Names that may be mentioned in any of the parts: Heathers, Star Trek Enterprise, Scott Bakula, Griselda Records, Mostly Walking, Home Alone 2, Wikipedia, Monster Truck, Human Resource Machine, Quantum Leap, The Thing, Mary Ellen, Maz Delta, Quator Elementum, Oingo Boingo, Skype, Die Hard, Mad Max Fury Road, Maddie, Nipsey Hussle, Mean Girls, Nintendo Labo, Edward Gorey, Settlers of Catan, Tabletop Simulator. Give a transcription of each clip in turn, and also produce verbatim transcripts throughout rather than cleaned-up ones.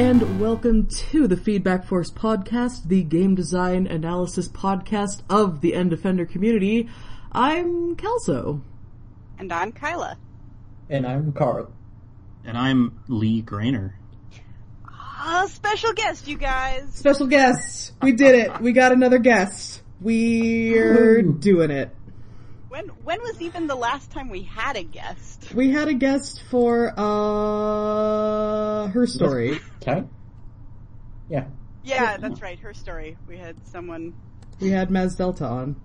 and welcome to the Feedback Force podcast, the game design analysis podcast of the End Defender community. I'm Kelso. And I'm Kyla. And I'm Carl. And I'm Lee Grainer. Uh, special guest, you guys. Special guests. We did it. We got another guest. We're Ooh. doing it. When when was even the last time we had a guest? We had a guest for uh Her Story. Okay. Yeah. Yeah, that's right. Her Story. We had someone. We had Maz Delta on.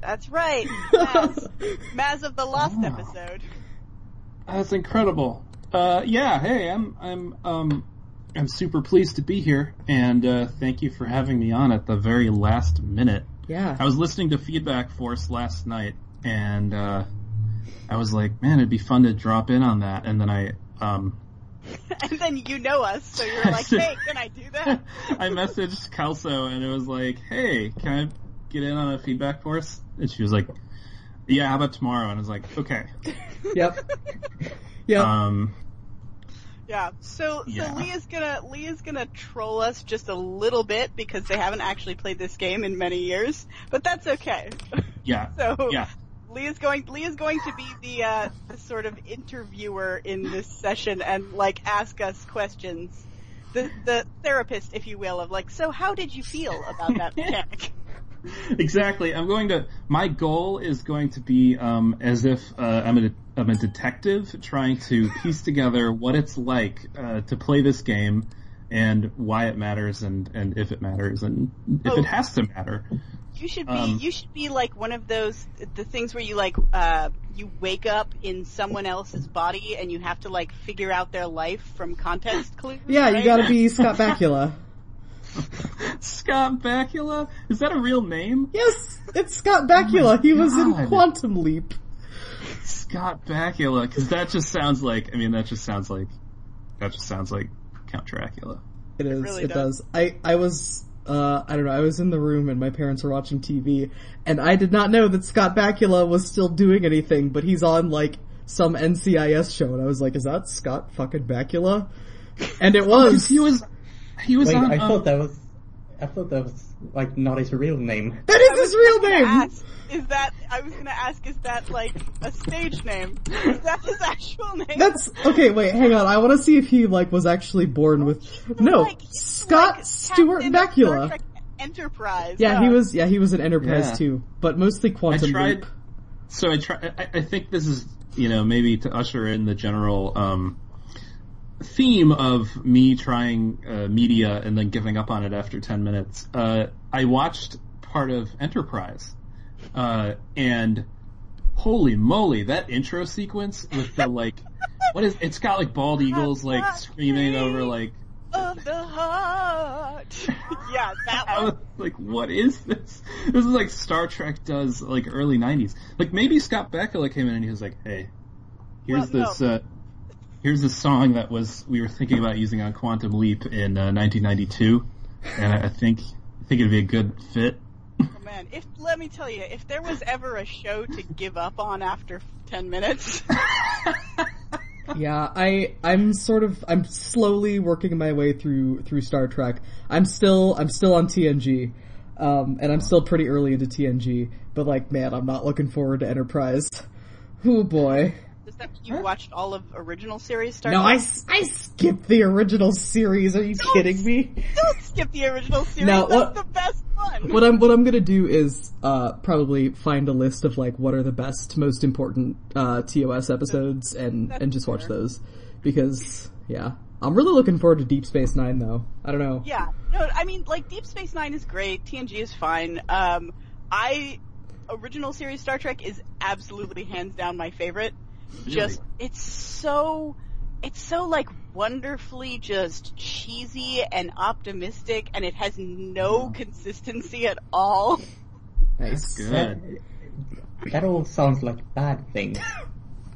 That's right. Maz, Maz of the Lost wow. episode. That's incredible. Uh, yeah. Hey, I'm I'm um I'm super pleased to be here, and uh, thank you for having me on at the very last minute. Yeah. I was listening to Feedback Force last night. And uh, I was like, man, it'd be fun to drop in on that. And then I, um, and then you know us, so you're like, hey, can I do that? I messaged Kelso, and it was like, hey, can I get in on a Feedback Force? And she was like, yeah, how about tomorrow? And I was like, okay. Yep. Yep. Um. Yeah. So, so yeah. Lee is gonna Lee is gonna troll us just a little bit because they haven't actually played this game in many years, but that's okay. Yeah. So. Yeah. Lee is going. Lee is going to be the, uh, the sort of interviewer in this session and like ask us questions, the the therapist, if you will, of like, so how did you feel about that mechanic? Exactly. I'm going to. My goal is going to be um, as if uh, I'm a I'm a detective trying to piece together what it's like uh, to play this game and why it matters and, and if it matters and if oh. it has to matter. You should be um, you should be like one of those the things where you like uh you wake up in someone else's body and you have to like figure out their life from context clues. Yeah, right? You gotta be Scott Bakula. Scott Bakula? Is that a real name? Yes, it's Scott Bakula. Oh, he was God. in Quantum Leap. Scott Bakula, because that just sounds like I mean that just sounds like that just sounds like Count Dracula. It is. It, really it does. does. I I was. Uh, I don't know, I was in the room and my parents were watching T V, and I did not know that Scott Bakula was still doing anything, but he's on, like, some N C I S show, and I was like, is that Scott fucking Bakula? And it was. he was, he was Wait, on, I um... thought that was, I thought that was, like, not his real name. That is his real name! Ask, is that, I was gonna ask, is that, like, a stage name? Is that his actual name? That's, okay, wait, hang on, I wanna see if he, like, was actually born with, no, like, Scott like Stewart Bakula. Star Trek Enterprise. Yeah, huh? he was, yeah, he was in Enterprise yeah. too, but mostly Quantum I tried, Leap. So I tried, I, I think this is, you know, maybe to usher in the general, um, theme of me trying uh, media and then giving up on it after ten minutes. Uh, I watched part of Enterprise, uh, and holy moly, that intro sequence with the like, what is? It's got like bald eagles like screaming over like. Of the heart. Yeah, that one. I was like, what is this? This is like Star Trek does like early nineties. Like maybe Scott Bakula came in and he was like, hey, here's well, this. No. Uh, Here's a song that was we were thinking about using on Quantum Leap in uh, nineteen ninety-two, and I think I think it'd be a good fit. Oh man, if let me tell you, if there was ever a show to give up on after ten minutes. Yeah, I I'm sort of I'm slowly working my way through through Star Trek. I'm still I'm still on T N G, um, and I'm still pretty early into T N G. But like, man, I'm not looking forward to Enterprise. Oh boy. You watched all of original series Star Trek? No, I, I skipped the original series. Are you don't, kidding me? Don't skip the original series. No, what, that's the best one. What I'm what I'm gonna do is uh probably find a list of like what are the best, most important uh T O S episodes and that's and just watch fair. those because yeah. I'm really looking forward to Deep Space Nine though. I don't know. Yeah, no, I mean like Deep Space Nine is great. T N G is fine. Um, I original series Star Trek is absolutely hands down my favorite. Just it's so it's so like wonderfully just cheesy and optimistic, and it has no yeah. consistency at all. That's good. That, that all sounds like bad things.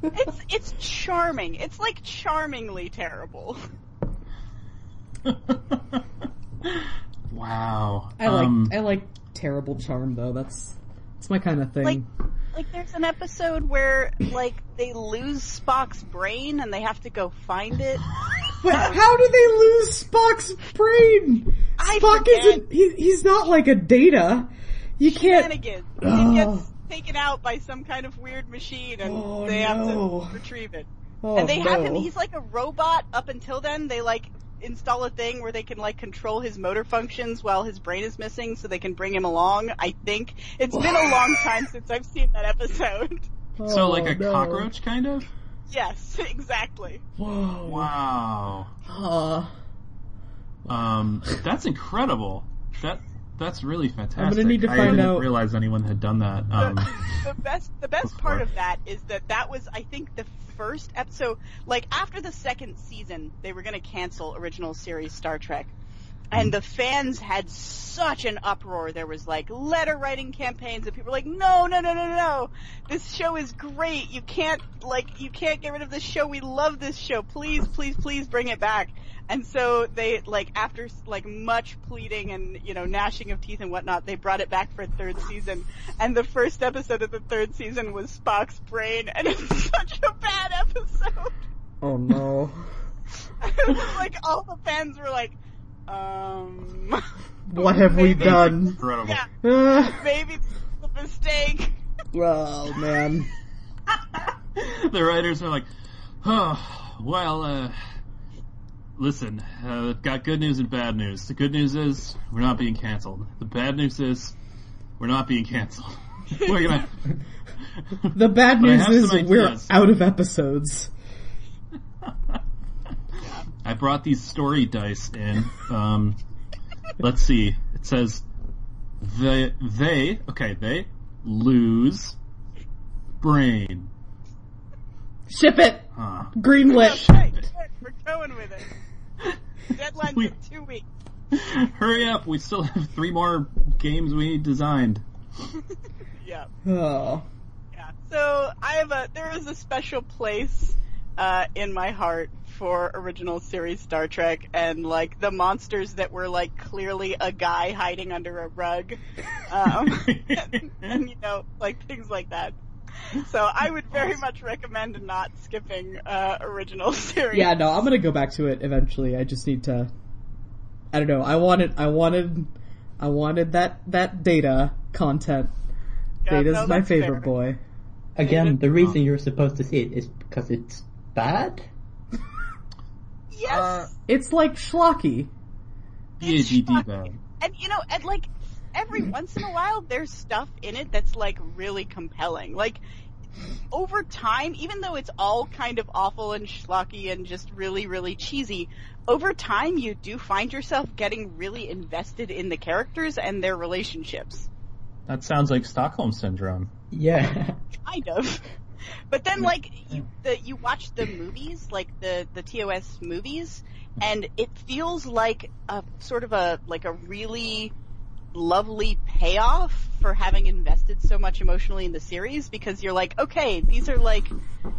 it's it's charming. It's like charmingly terrible. Wow. I like um, I like terrible charm though. That's that's my kind of thing. Like, Like, there's an episode where, like, they lose Spock's brain and they have to go find it. But how do they lose Spock's brain? I Spock forget. isn't, he, he's not like a Data. You can't. Shenanigans. Oh. It gets taken out by some kind of weird machine and oh, they have no. to retrieve it. Oh, and they no. have him, he's like a robot up until then. They like install a thing where they can like control his motor functions while his brain is missing so they can bring him along, I think. It's been a long time since I've seen that episode. Oh, so like a no. cockroach kind of? Yes, exactly. Whoa. Wow. Uh, um, that's incredible. That That's really fantastic. I'm gonna need to find I didn't out. realize anyone had done that. Um, the, the best, the best before. part of that is that that was, I think, the first episode. Like after the second season, they were gonna cancel original series Star Trek, and the fans had such an uproar. There was like letter writing campaigns, and people were like, "No, no, no, no, no! This show is great. You can't like, you can't get rid of this show. We love this show. Please, please, please bring it back." And so they, like, after, like, much pleading and, you know, gnashing of teeth and whatnot, they brought it back for a third season. And the first episode of the third season was Spock's brain, and it's such a bad episode. Oh, no. It was like, all the fans were like, um... what have maybe, we done? Incredible. Yeah, maybe this is a mistake. Oh, man. The writers were like, oh, well, uh... listen, uh, got good news and bad news. The good news is we're not being canceled. The bad news is we're not being canceled. We're gonna... The bad news is we're out of episodes. I brought these story dice in. Um, let's see. It says they they okay they lose brain. Ship it. Huh. Greenlit. Ship it. We're going with it. Deadline's we, in two weeks. Hurry up! We still have three more games we need designed. Yeah. Oh. Yeah. So I have a. There is a special place uh, in my heart for original series Star Trek, and like the monsters that were like clearly a guy hiding under a rug, um, and, and you know, like things like that. So I would very much recommend not skipping uh, original series. Yeah, no, I'm gonna go back to it eventually. I just need to. I don't know. I wanted, I wanted, I wanted that that Data content. Yeah, Data's no, my favorite fair. boy. Again, the reason you're supposed to see it is because it's bad. Yes, uh, it's like schlocky. It's schlocky. Bad. And you know, and like. Every once in a while, there's stuff in it that's, like, really compelling. Like, over time, even though it's all kind of awful and schlocky and just really, really cheesy, over time you do find yourself getting really invested in the characters and their relationships. That sounds like Stockholm Syndrome. Yeah. Kind of. But then, like, you, the, you watch the movies, like the, the T O S movies, and it feels like a sort of a, like a really... lovely payoff for having invested so much emotionally in the series, because you're like, okay, these are like,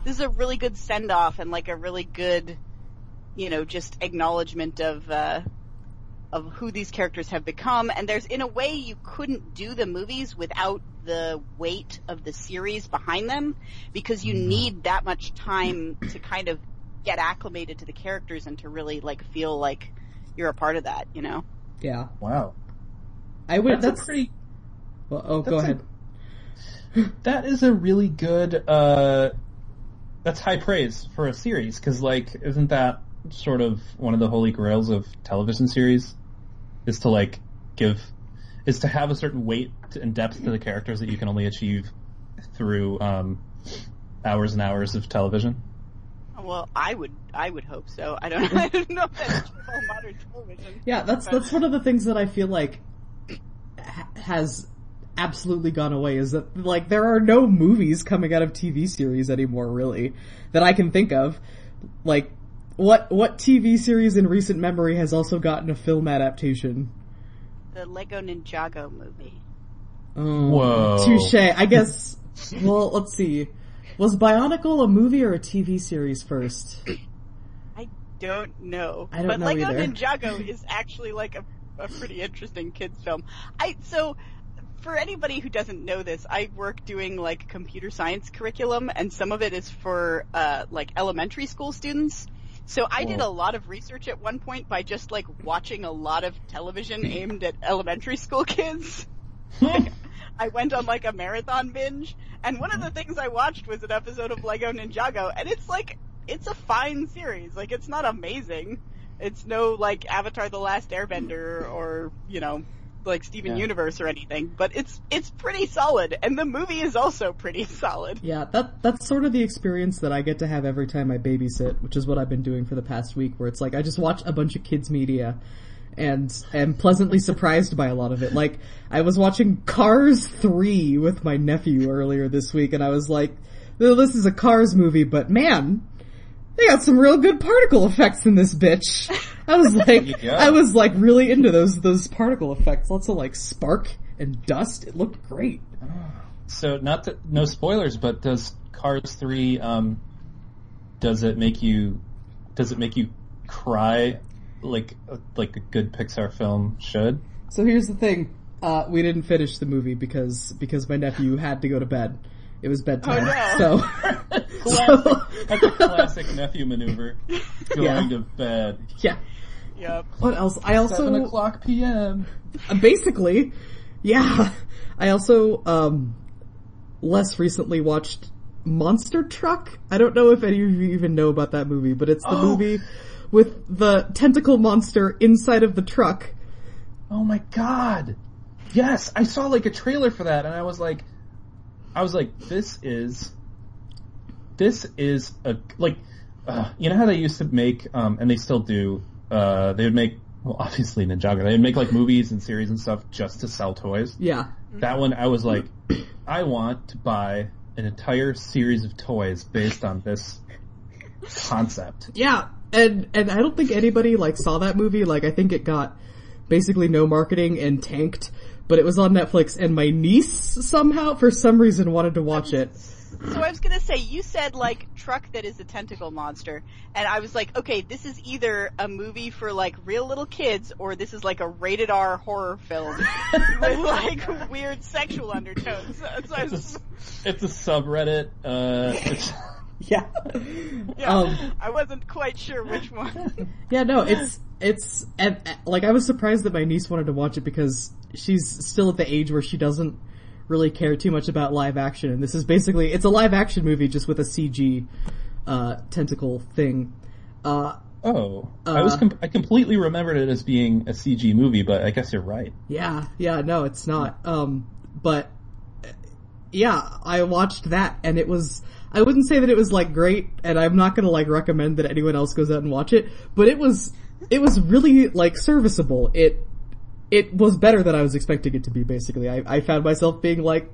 this is a really good send off and like a really good, you know, just acknowledgement of uh of who these characters have become. And there's, in a way, you couldn't do the movies without the weight of the series behind them, because you need that much time to kind of get acclimated to the characters and to really like feel like you're a part of that, you know? Yeah. Wow. I would. That's, that's pretty. Well, oh, go ahead. A, that is a really good. Uh, that's high praise for a series, because, like, isn't that sort of one of the holy grails of television series? Is to like give, is to have a certain weight and depth to the characters that you can only achieve through um, hours and hours of television. Well, I would, I would hope so. I don't, I don't know if that's true about modern television. Yeah, that's that's one of the things that I feel like has absolutely gone away, is that, like, there are no movies coming out of T V series anymore, really, that I can think of. Like, what what T V series in recent memory has also gotten a film adaptation? The Lego Ninjago Movie. Um, Whoa. Touche. I guess, well, let's see. Was Bionicle a movie or a T V series first? I don't know. I don't but know Lego either. Ninjago is actually, like, a a pretty interesting kids film. I so for anybody who doesn't know this, I work doing like computer science curriculum, and some of it is for uh like elementary school students. So I did a lot of research at one point by just, like, watching a lot of television aimed at elementary school kids. Like, I went on, like, a marathon binge, and one of the things I watched was an episode of Lego Ninjago, and it's, like, it's a fine series. Like, it's not amazing. It's no, like, Avatar The Last Airbender or, you know, like, Steven yeah. Universe or anything, but it's it's pretty solid, and the movie is also pretty solid. Yeah, that that's sort of the experience that I get to have every time I babysit, which is what I've been doing for the past week, where it's like I just watch a bunch of kids' media, and am pleasantly surprised by a lot of it. Like, I was watching Cars three with my nephew earlier this week, and I was like, well, this is a Cars movie, but man, they got some real good particle effects in this bitch. I was like, I was like really into those, those particle effects. Lots of like spark and dust. It looked great. So not that, no spoilers, but does Cars three, um, does it make you, does it make you cry like, like a good Pixar film should? So here's the thing. Uh, we didn't finish the movie because, because my nephew had to go to bed. It was bedtime, oh, no. so... classic. That's a classic nephew maneuver. Going yeah. to bed. Yeah. Yep. What else? I also... seven o'clock p m Basically, yeah. I also, um, less recently watched Monster Truck. I don't know if any of you even know about that movie, but it's the oh. movie with the tentacle monster inside of the truck. Oh my god! Yes! I saw, like, a trailer for that, and I was like... I was like, this is, this is a, like, uh, you know how they used to make, um, and they still do, uh, they would make, well, obviously Ninjago, they would make, like, movies and series and stuff just to sell toys. Yeah. That one, I was like, I want to buy an entire series of toys based on this concept. Yeah, and, and I don't think anybody, like, saw that movie, like, I think it got basically no marketing and tanked. But it was on Netflix, and my niece somehow, for some reason, wanted to watch it. So I was gonna say, you said, like, truck that is a tentacle monster, and I was like, okay, this is either a movie for, like, real little kids, or this is, like, a rated R horror film with, like, weird sexual undertones. So I was... It's a, it's a subreddit, uh... It's... Yeah. Yeah, um, I wasn't quite sure which one. Yeah, no, it's, it's, and, and, like, I was surprised that my niece wanted to watch it because she's still at the age where she doesn't really care too much about live action, and this is basically, it's a live action movie just with a C G, uh, tentacle thing. Uh, oh, uh, I was, com- I completely remembered it as being a C G movie, but I guess you're right. Yeah, yeah, no, it's not. Um, but, yeah, I watched that, and it was, I wouldn't say that it was, like, great, and I'm not gonna, like, recommend that anyone else goes out and watch it, but it was, it was really, like, serviceable. It, it was better than I was expecting it to be, basically. I, I found myself being, like,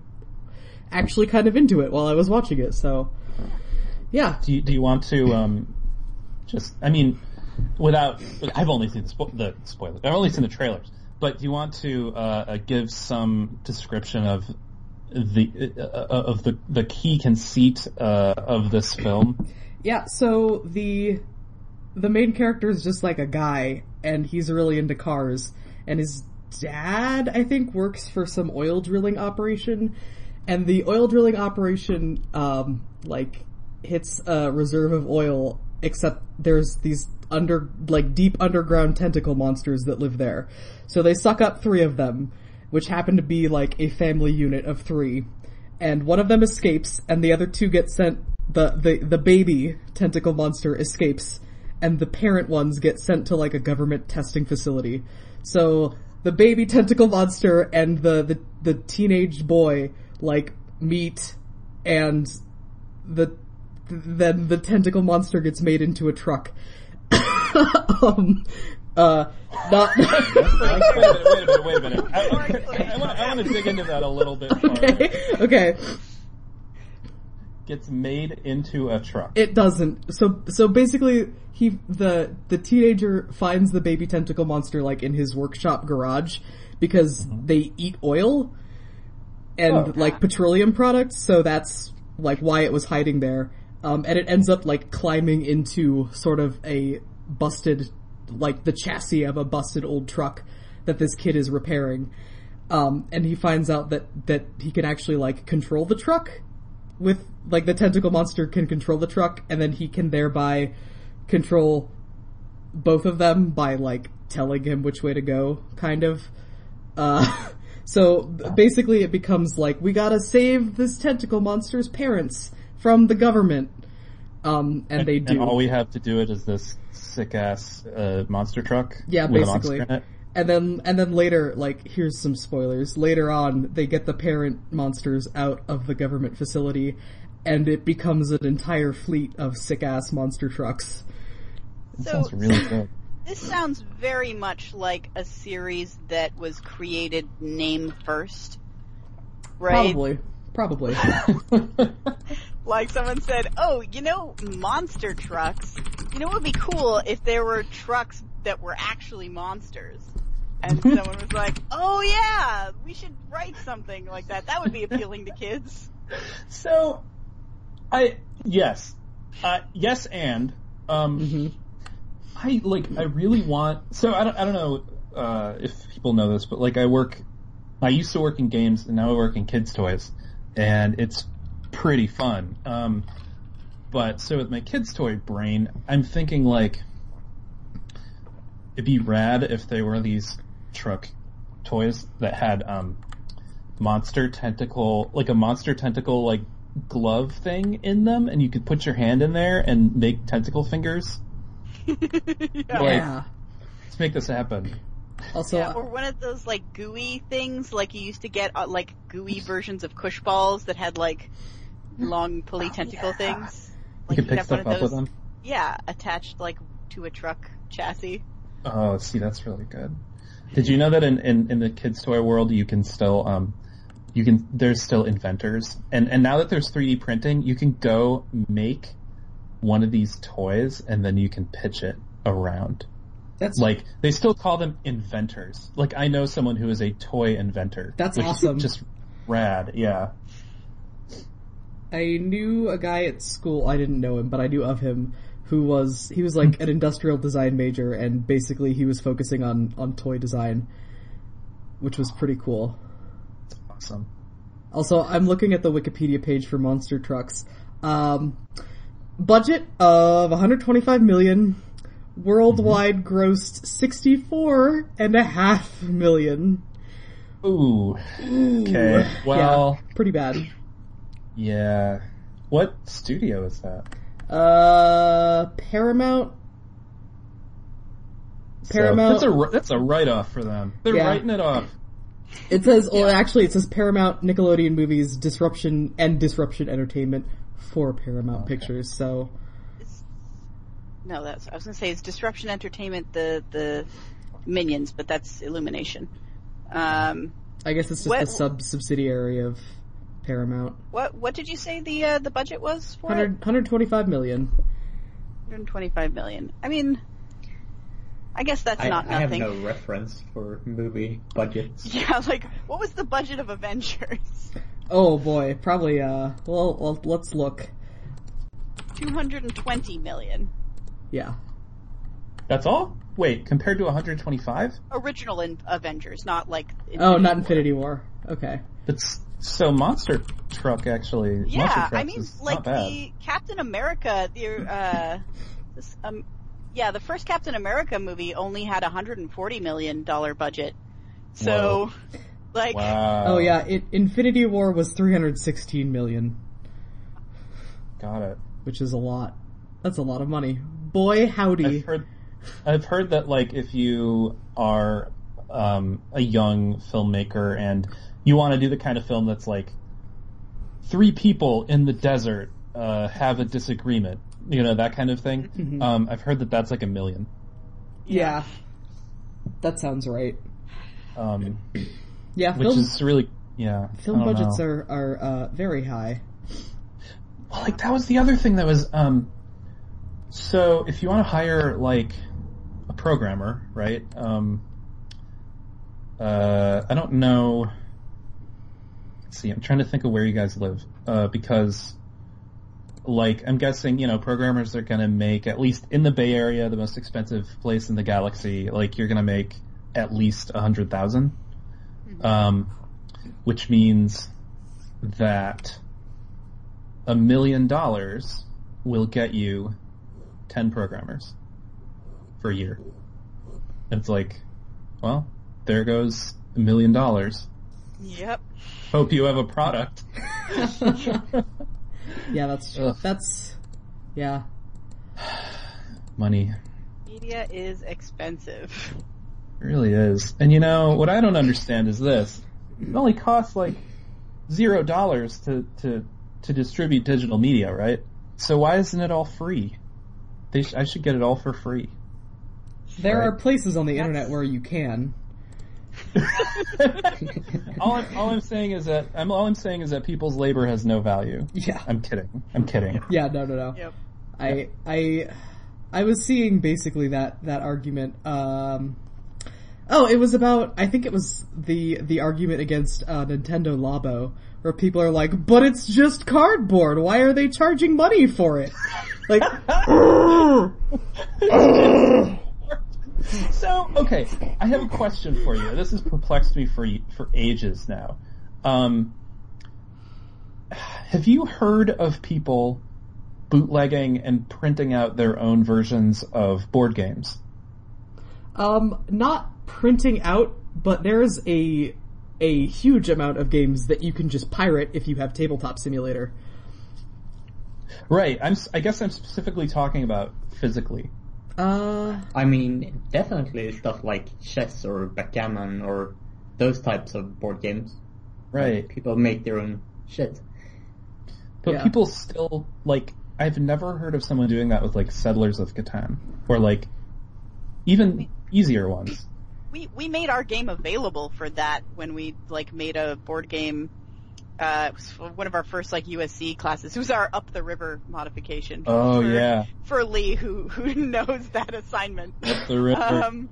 actually kind of into it while I was watching it, so, yeah. Do you, do you want to, um, just, I mean, without, I've only seen the, spo- the spoiler, I've only seen the trailers, but do you want to, uh, give some description of the uh, of the the key conceit uh, of this film? Yeah, so the the main character is just like a guy, and he's really into cars, and his dad, I think, works for some oil drilling operation, and the oil drilling operation um like hits a reserve of oil, except there's these under like deep underground tentacle monsters that live there. So they suck up three of them, which happened to be, like, a family unit of three. And one of them escapes, and the other two get sent... The, the, the baby tentacle monster escapes, and the parent ones get sent to, like, a government testing facility. So, the baby tentacle monster and the, the, the teenage boy, like, meet, and the then the tentacle monster gets made into a truck. um... Uh, not. wait a minute, wait a minute. I, I, I, want, I want to dig into that a little bit more. Okay, okay. Gets made into a truck. It doesn't. So, so basically, he, the, the teenager finds the baby tentacle monster, like, in his workshop garage, because mm-hmm. they eat oil and, oh, like, petroleum products, so that's, like, why it was hiding there. Um, and it ends up, like, climbing into sort of a busted like the chassis of a busted old truck that this kid is repairing. Um, and he finds out that, that he can actually, like, control the truck with, like, the tentacle monster can control the truck, and then he can thereby control both of them by, like, telling him which way to go, kind of. Uh, so basically it becomes like, we gotta save this tentacle monster's parents from the government. Um, and, and they do. And all we have to do it is this sick-ass uh, monster truck. Yeah, basically. With a monster in it. And then, and then later, like, here's some spoilers. Later on, they get the parent monsters out of the government facility, and it becomes an entire fleet of sick-ass monster trucks. That so, sounds really good. This sounds very much like a series that was created name first, right? Probably. Probably. Like someone said, oh, you know, monster trucks. You know, it would be cool if there were trucks that were actually monsters. And someone was like, oh yeah, we should write something like that. That would be appealing to kids. So, I, yes. Uh, yes and, um, mm-hmm. I, like, I really want, so I don't, I don't know, uh, if people know this, but like I work, I used to work in games and now I work in kids' toys. And it's pretty fun. Um, but so with my kids' toy brain, I'm thinking like it'd be rad if they were these truck toys that had um monster tentacle, like a monster tentacle like glove thing in them, and you could put your hand in there and make tentacle fingers. Yeah. Like, let's make this happen. Also, yeah, or one of those like gooey things, like you used to get uh, like gooey versions of Cush balls that had like long pulley oh, tentacle yeah. things. Like, you could pick stuff up with them. Yeah, attached like to a truck chassis. Oh, see, that's really good. Did you know that in, in, in the kids' toy world, you can still um, you can there's still inventors, and and now that there's three D printing, you can go make one of these toys and then you can pitch it around. That's like, they still call them inventors. Like, I know someone who is a toy inventor. That's awesome. Just rad, yeah. I knew a guy at school, I didn't know him, but I knew of him, who was, he was like an industrial design major, and basically he was focusing on, on toy design, which was pretty cool. That's awesome. Also, I'm looking at the Wikipedia page for Monster Trucks. Um, budget of one hundred twenty-five million dollars. Worldwide mm-hmm. grossed sixty-four and a half million. Ooh. Ooh. Okay. Well, yeah, pretty bad. Yeah. What studio is that? Uh, Paramount. Paramount. So that's a that's a write-off for them. They're yeah. writing it off. It says, well, actually, it says Paramount, Nickelodeon Movies, Disruption, and Disruption Entertainment for Paramount okay. Pictures. So. No, that's, I was going to say it's Disruption Entertainment, the, the Minions, but that's Illumination. Um, I guess it's just what, a sub-subsidiary of Paramount. What, what did you say the, uh, the budget was for it? one hundred twenty-five million dollars. one hundred twenty-five million dollars. I mean, I guess that's I, not I nothing. I have no reference for movie budgets. Yeah, like, what was the budget of Avengers? Oh boy, probably, uh, well, well let's look. two hundred twenty million dollars. Yeah. That's all? Wait, compared to one hundred twenty-five? Original in Avengers, not like... Infinity oh, not War. Infinity War. Okay. It's, so Monster Truck, actually. Yeah, I mean, like, the Captain America, the, uh, this, um, yeah, the first Captain America movie only had a one hundred forty million dollars budget. So, whoa. Like... Wow. Oh, yeah, it, Infinity War was three hundred sixteen million dollars. Got it. Which is a lot. That's a lot of money. Boy, howdy. I've heard, I've heard that, like, if you are um, a young filmmaker and you want to do the kind of film that's, like, three people in the desert uh, have a disagreement, you know, that kind of thing, mm-hmm. um, I've heard that that's, like, a million. Yeah. That sounds right. Um, yeah. Which film, is really, yeah. Film budgets know. are, are uh, very high. Well, like, that was the other thing that was... Um, So, if you want to hire, like, a programmer, right, um, uh, I don't know, let's see, I'm trying to think of where you guys live, uh, because, like, I'm guessing, you know, programmers are gonna make, at least in the Bay Area, the most expensive place in the galaxy, like, you're gonna make at least a hundred thousand, um, which means that a million dollars will get you ten programmers for a year. And it's like, well, there goes a million dollars. Yep. Hope you have a product. Yeah, that's true. Ugh. That's, yeah. Money. Media is expensive. It really is. And you know, what I don't understand is this. It only costs like zero dollars to, to, to distribute digital media, right? So why isn't it all free? They sh- I should get it all for free. There right? are places on the That's... internet where you can. all, I'm, all I'm saying is that I'm all I'm saying is that people's labor has no value. Yeah, I'm kidding. I'm kidding. Yeah, no, no, no. Yep. I yep. I I was seeing basically that that argument. Um, oh, it was about I think it was the the argument against uh, Nintendo Labo, where people are like, "But it's just cardboard. Why are they charging money for it?" Like. So, okay, I have a question for you. This has perplexed me for for ages now. Um, have you heard of people bootlegging and printing out their own versions of board games? Um, not printing out, but there's a a huge amount of games that you can just pirate if you have Tabletop Simulator. Right. I'm. I guess I'm specifically talking about physically. Uh, I mean, definitely stuff like chess or backgammon or those types of board games. Right. Like people make their own shit. But yeah. People still, like, I've never heard of someone doing that with, like, Settlers of Catan. Or, like, even we, easier ones. We we made our game available for that when we, like, made a board game. Uh, it was one of our first, like, U S C classes. It was our Up the River modification. Oh, for, yeah. For Lee, who, who knows that assignment. Up the River. Um,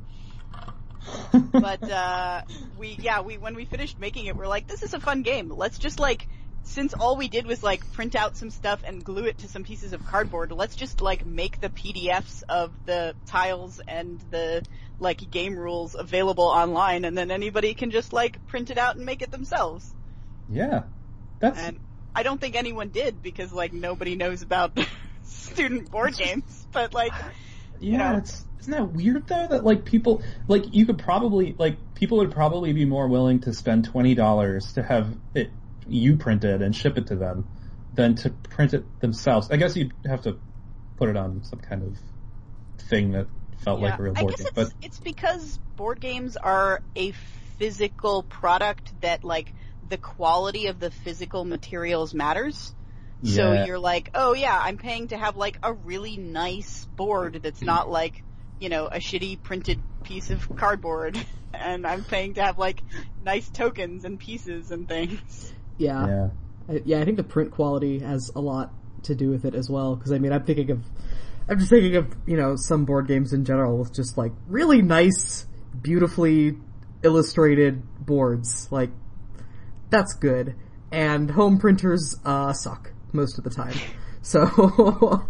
but, uh, we, yeah, we, when we finished making it, we're like, this is a fun game. Let's just, like, since all we did was, like, print out some stuff and glue it to some pieces of cardboard, let's just, like, make the P D Fs of the tiles and the, like, game rules available online, and then anybody can just, like, print it out and make it themselves. Yeah, that's. And I don't think anyone did because, like, nobody knows about student board games. But like, yeah, you know. It's, isn't that weird though? That like people, like you could probably, like people would probably be more willing to spend twenty dollars to have it you printed and ship it to them than to print it themselves. I guess you'd have to put it on some kind of thing that felt yeah. like a real board I guess game. It's, but it's because board games are a physical product that like. The quality of the physical materials matters. Yeah. So you're like, oh yeah, I'm paying to have like a really nice board that's not like, you know, a shitty printed piece of cardboard. And I'm paying to have like nice tokens and pieces and things. Yeah. Yeah. I, yeah, I think the print quality has a lot to do with it as well. Cause I mean, I'm thinking of, I'm just thinking of, you know, some board games in general with just like really nice, beautifully illustrated boards. Like, that's good. And home printers, uh, suck most of the time. So.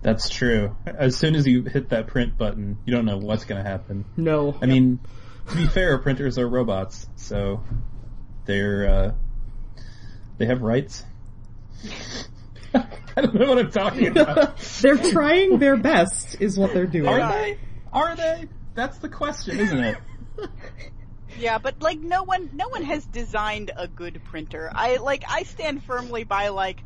That's true. As soon as you hit that print button, you don't know what's gonna happen. No. I yep. mean, to be fair, printers are robots, so they're, uh, they have rights. I don't know what I'm talking about. They're trying their best, is what they're doing. Are they? Are they? That's the question, isn't it? Yeah, but like no one, no one has designed a good printer. I like, I stand firmly by like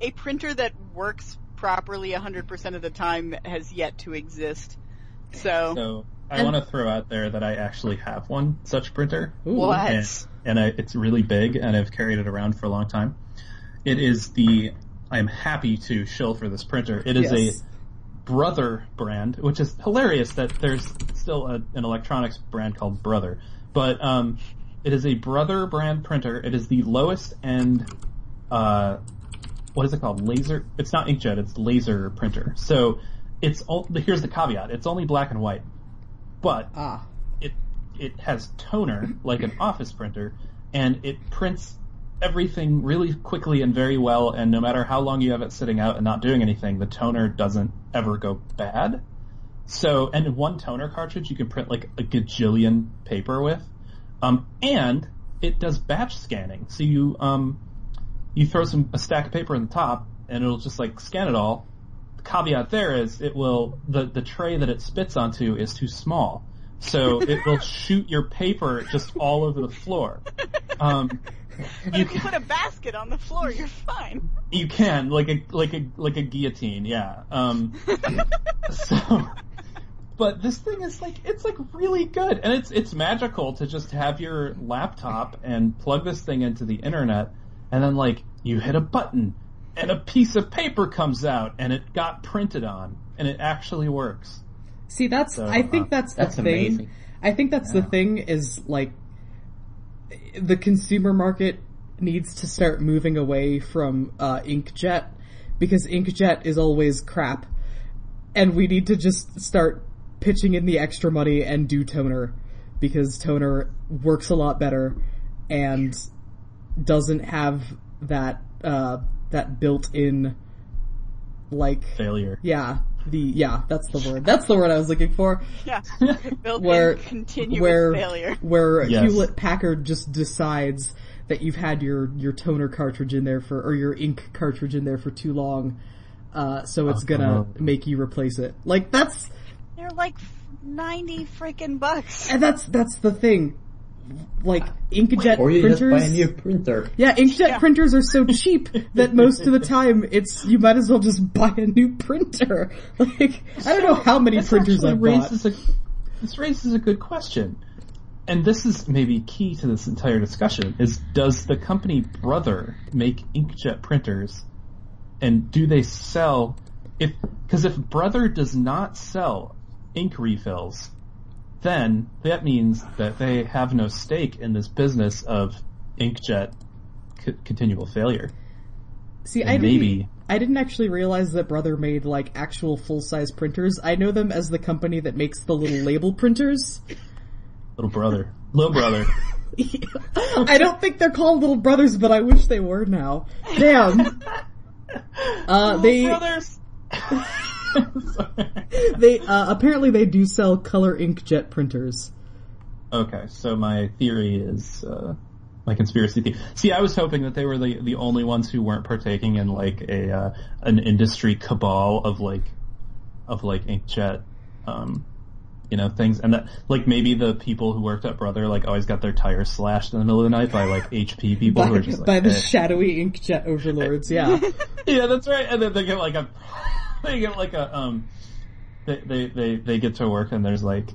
a printer that works properly one hundred percent of the time has yet to exist. So, so I want to throw out there that I actually have one such printer. What? And, and I, it's really big, and I've carried it around for a long time. It is the. I'm happy to shill for this printer. It is yes. a Brother brand, which is hilarious that there's still a, an electronics brand called Brother. But um, it is a Brother brand printer. It is the lowest end, uh, what is it called? Laser? It's not inkjet. It's laser printer. So it's all, here's the caveat. It's only black and white, but ah. it it has toner like an office printer, and it prints everything really quickly and very well. And no matter how long you have it sitting out and not doing anything, the toner doesn't ever go bad. So, and one toner cartridge you can print like a gajillion paper with, um, and it does batch scanning. So you um, you throw some a stack of paper in the top, and it'll just like scan it all, caveat there is it will the, the tray that it spits onto is too small, so it will shoot your paper just all over the floor. Um, but you if you can, put a basket on the floor, you're fine. You can, like a like a like a guillotine, yeah. Um, so, but this thing is like it's like really good, and it's it's magical to just have your laptop and plug this thing into the internet, and then like you hit a button. And a piece of paper comes out, and it got printed on, and it actually works. See, that's, so, I think uh, that's the that's thing. Amazing. I think that's yeah. the thing is, like, the consumer market needs to start moving away from uh, inkjet, because inkjet is always crap, and we need to just start pitching in the extra money and do toner, because toner works a lot better and doesn't have that, uh, that built-in, like... Failure. Yeah. The, yeah, that's the word. That's the word I was looking for. Yeah. Built-in continuous where, failure. Where yes. Hewlett-Packard just decides that you've had your, your toner cartridge in there for, or your ink cartridge in there for too long, uh, so it's oh, gonna oh. make you replace it. Like, that's... They're like ninety freaking bucks. And that's, that's the thing. Like inkjet or you printers, just buy a new printer. Yeah, inkjet yeah. printers are so cheap that most of the time it's you might as well just buy a new printer. Like so, I don't know how many printers I've bought. A, this raises a good question, and this is maybe key to this entire discussion: is does the company Brother make inkjet printers, and do they sell? If because if Brother does not sell ink refills, then that means that they have no stake in this business of inkjet c- continual failure. See, and I didn't, maybe... I didn't actually realize that Brother made, like, actual full-size printers. I know them as the company that makes the little label printers. Little Brother. Little Brother. I don't think they're called Little Brothers, but I wish they were now. Damn. Uh, little they... Brothers! they uh, apparently they do sell color inkjet printers. Okay, so my theory is uh, my conspiracy theory. See, I was hoping that they were the, the only ones who weren't partaking in like a uh, an industry cabal of like of like inkjet, um, you know, things, and that like maybe the people who worked at Brother like always got their tires slashed in the middle of the night by like H P people by, who are just like, by the eh. shadowy inkjet overlords. Yeah, yeah, that's right, and then they get like a. They get like a um, they, they they they get to work and there's like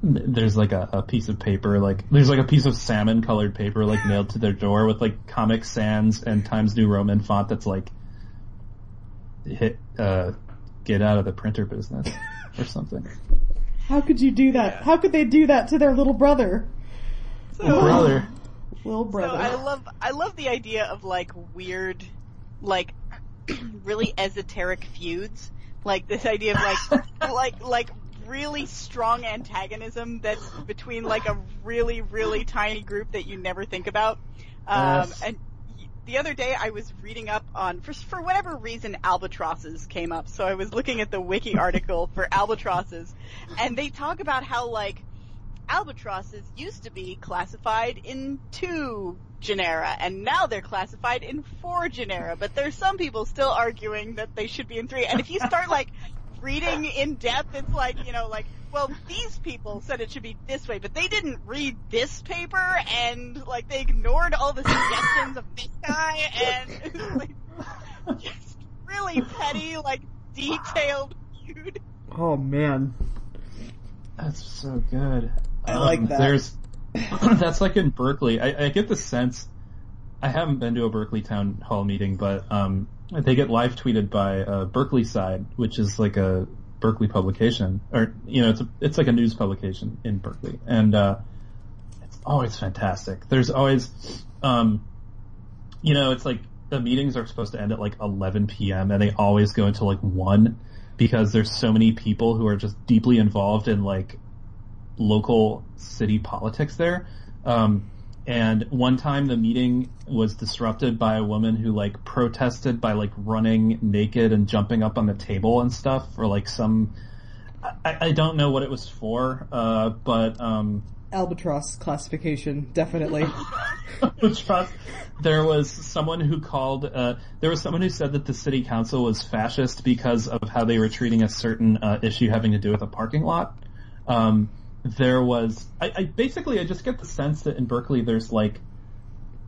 there's like a, a piece of paper like there's like a piece of salmon colored paper like nailed to their door with like Comic Sans and Times New Roman font that's like hit uh get out of the printer business or something. How could you do that? Yeah. How could they do that to their little brother? So, little brother, little brother. So I love I love the idea of like weird like. really esoteric feuds, like this idea of like like like really strong antagonism that's between like a really really tiny group that you never think about. Um, yes. And the other day I was reading up on for for whatever reason albatrosses came up, so I was looking at the wiki article for albatrosses, and they talk about how like albatrosses used to be classified in two genera, and now they're classified in four genera, but there's some people still arguing that they should be in three, and if you start, like, reading in depth, it's like, you know, like, well, these people said it should be this way, but they didn't read this paper, and, like, they ignored all the suggestions of this guy, and it's like, just really petty, like, detailed feud. Oh, man. That's so good. I um, like that. There's... That's like in Berkeley. I, I get the sense, I haven't been to a Berkeley town hall meeting, but um, they get live tweeted by uh, Berkeley Side, which is like a Berkeley publication, or you know, it's a, it's like a news publication in Berkeley, and uh, it's always fantastic. There's always, um, you know, it's like the meetings are supposed to end at like eleven p.m. and they always go until like one because there's so many people who are just deeply involved in like. Local city politics there. Um, and one time the meeting was disrupted by a woman who like protested by like running naked and jumping up on the table and stuff, or like some, I, I don't know what it was for, uh, but, um, albatross classification, definitely. Albatross. There was someone who called, uh, there was someone who said that the city council was fascist because of how they were treating a certain uh, issue having to do with a parking lot. Um, there was, I, I basically, I just get the sense that in Berkeley there's like,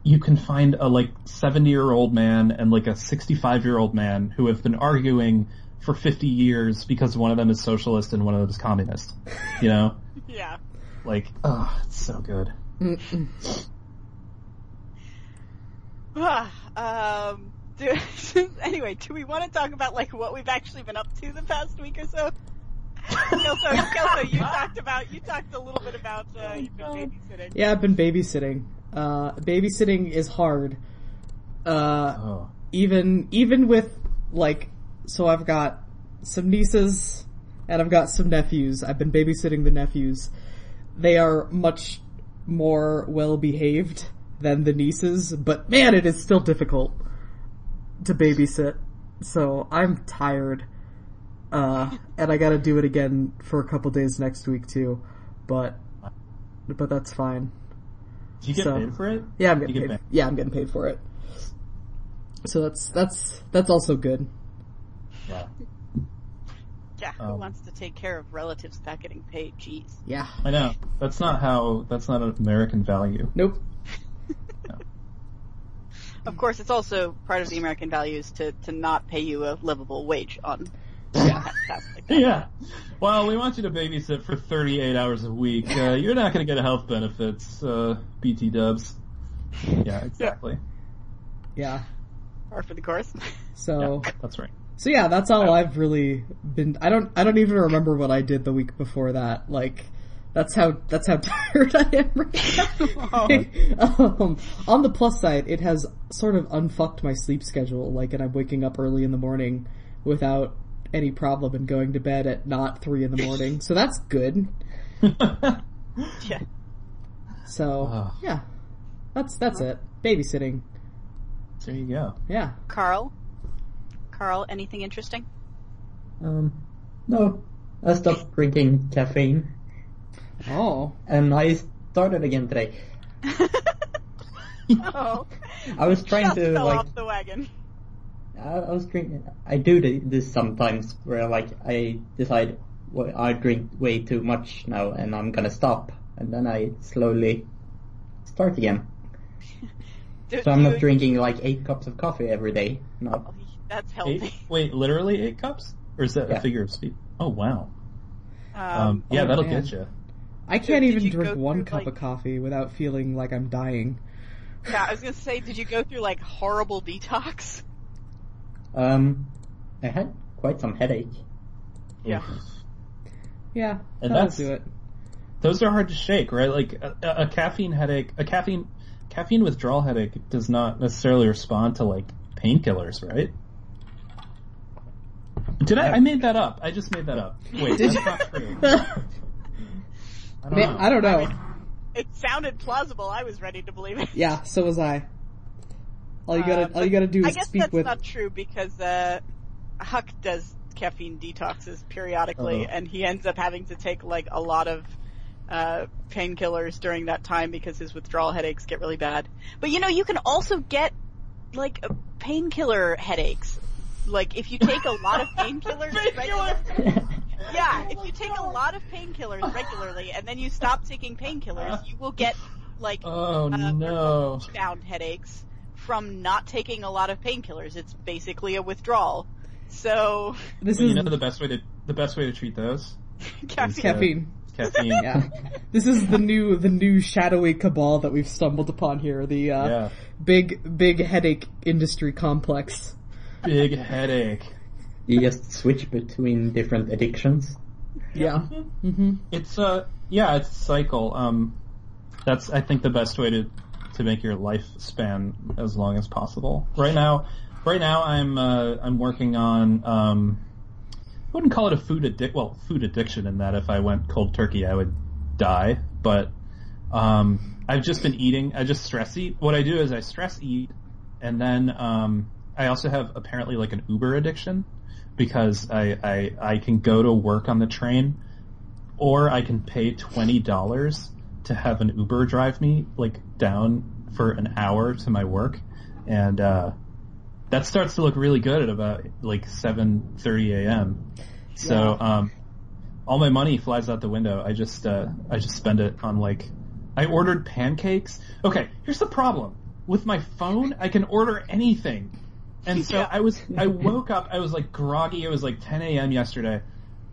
you can find a like seventy year old man and like a sixty-five year old man who have been arguing for fifty years because one of them is socialist and one of them is communist, you know? Yeah. Like, oh, it's so good. um, do, anyway, do we want to talk about, like, what we've actually been up to the past week or so? Kelso, Kelso, you talked about, you talked a little bit about, uh, you've been babysitting. Yeah, I've been babysitting. Uh, babysitting is hard. Uh, oh. even, even with, like, so I've got some nieces and I've got some nephews. I've been babysitting the nephews. They are much more well-behaved than the nieces, but man, it is still difficult to babysit. So I'm tired. Uh, and I gotta do it again for a couple days next week too, but, but that's fine. Did you get so, paid for it? Yeah, I'm getting paid. Get paid. Yeah, I'm getting paid for it. So that's, that's, that's also good. Yeah. Yeah, who um, wants to take care of relatives not getting paid? Jeez. Yeah. I know. That's not how, that's not an American value. Nope. No. Of course, it's also part of the American values to, to not pay you a livable wage on. Yeah. Like yeah. Well, we want you to babysit for thirty-eight hours a week. Uh, you're not going to get health benefits, uh, B T dubs. Yeah, exactly. Yeah. Par for the course. So. Yeah, that's right. So yeah, that's all I've really been. I don't. I don't even remember what I did the week before that. Like, that's how. That's how tired I am right now. um, on the plus side, it has sort of unfucked my sleep schedule. Like, and I'm waking up early in the morning without any problem, and going to bed at not three in the morning. So that's good. Yeah. So oh. yeah, that's that's it. Babysitting. There you go. Yeah, Carl. Carl, anything interesting? Um, no. I stopped drinking caffeine. Oh. And I started again today. Oh. I was trying Just to, fell like... off the wagon. I, I was drinking... I do this sometimes, where, like, I decide, well, I drink way too much now, and I'm gonna stop. And then I slowly start again. do, so I'm not you... drinking, like, eight cups of coffee every day. No. That's healthy. Eight? Wait, literally eight cups? Or is that yeah. a figure of speech? Oh, wow. Um, um, yeah, oh, that'll man. get you. I can't did, even did drink one cup like... of coffee without feeling like I'm dying. Yeah, I was going to say, did you go through, like, horrible detox? Um, I had quite some headache. Yeah. Yeah, and that'll do it. Those are hard to shake, right? Like, a, a caffeine headache, a caffeine, caffeine withdrawal headache does not necessarily respond to, like, painkillers, right? Did I? I made that up. I just made that up. Wait, Did that's you? Not true. I don't Man, know. I don't know. I mean, it sounded plausible. I was ready to believe it. Yeah, so was I. All you gotta, uh, all you gotta do is speak with. I guess speak that's with... not true because uh, Huck does caffeine detoxes periodically, oh. and he ends up having to take like a lot of uh, painkillers during that time because his withdrawal headaches get really bad. But you know, you can also get like painkiller headaches. Like, if you take a lot of painkillers regularly, yeah, if you take a lot of painkillers regularly and then you stop taking painkillers, you will get, like, oh, uh, no. rebound headaches from not taking a lot of painkillers. It's basically a withdrawal. So... This well, is... You know the best way to, the best way to treat those? Caffeine. Caffeine. Caffeine. Yeah. This is the new, the new shadowy cabal that we've stumbled upon here. The, uh, yeah. big, big headache industry complex. Big headache. You just switch between different addictions. Yeah. Mm-hmm. It's a uh, yeah, it's a cycle. Um, that's I think the best way to to make your life span as long as possible. Right now, right now I'm uh, I'm working on um, I wouldn't call it a food addic- well food addiction in that if I went cold turkey I would die. But um, I've just been eating. I just stress eat. What I do is I stress eat, and then um. I also have apparently like an Uber addiction because I, I I can go to work on the train or I can pay twenty dollars to have an Uber drive me like down for an hour to my work, and uh, that starts to look really good at about like seven thirty a.m. So yeah. um, all my money flies out the window. I just uh, I just spend it on like I ordered pancakes. Okay, here's the problem with my phone. I can order anything. And so yeah. I was, I woke up, I was like groggy, it was like ten a.m. yesterday,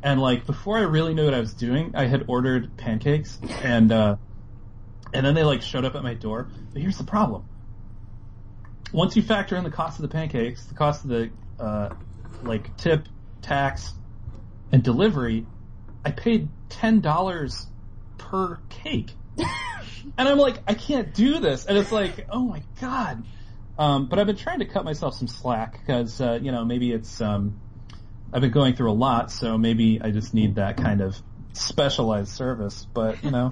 and like before I really knew what I was doing, I had ordered pancakes, and uh, and then they like showed up at my door, but here's the problem. Once you factor in the cost of the pancakes, the cost of the, uh, like tip, tax, and delivery, I paid ten dollars per cake. And I'm like, I can't do this, and it's like, oh my god. Um, but I've been trying to cut myself some slack because, uh, you know, maybe it's, um, I've been going through a lot, so maybe I just need that kind of specialized service, but, you know.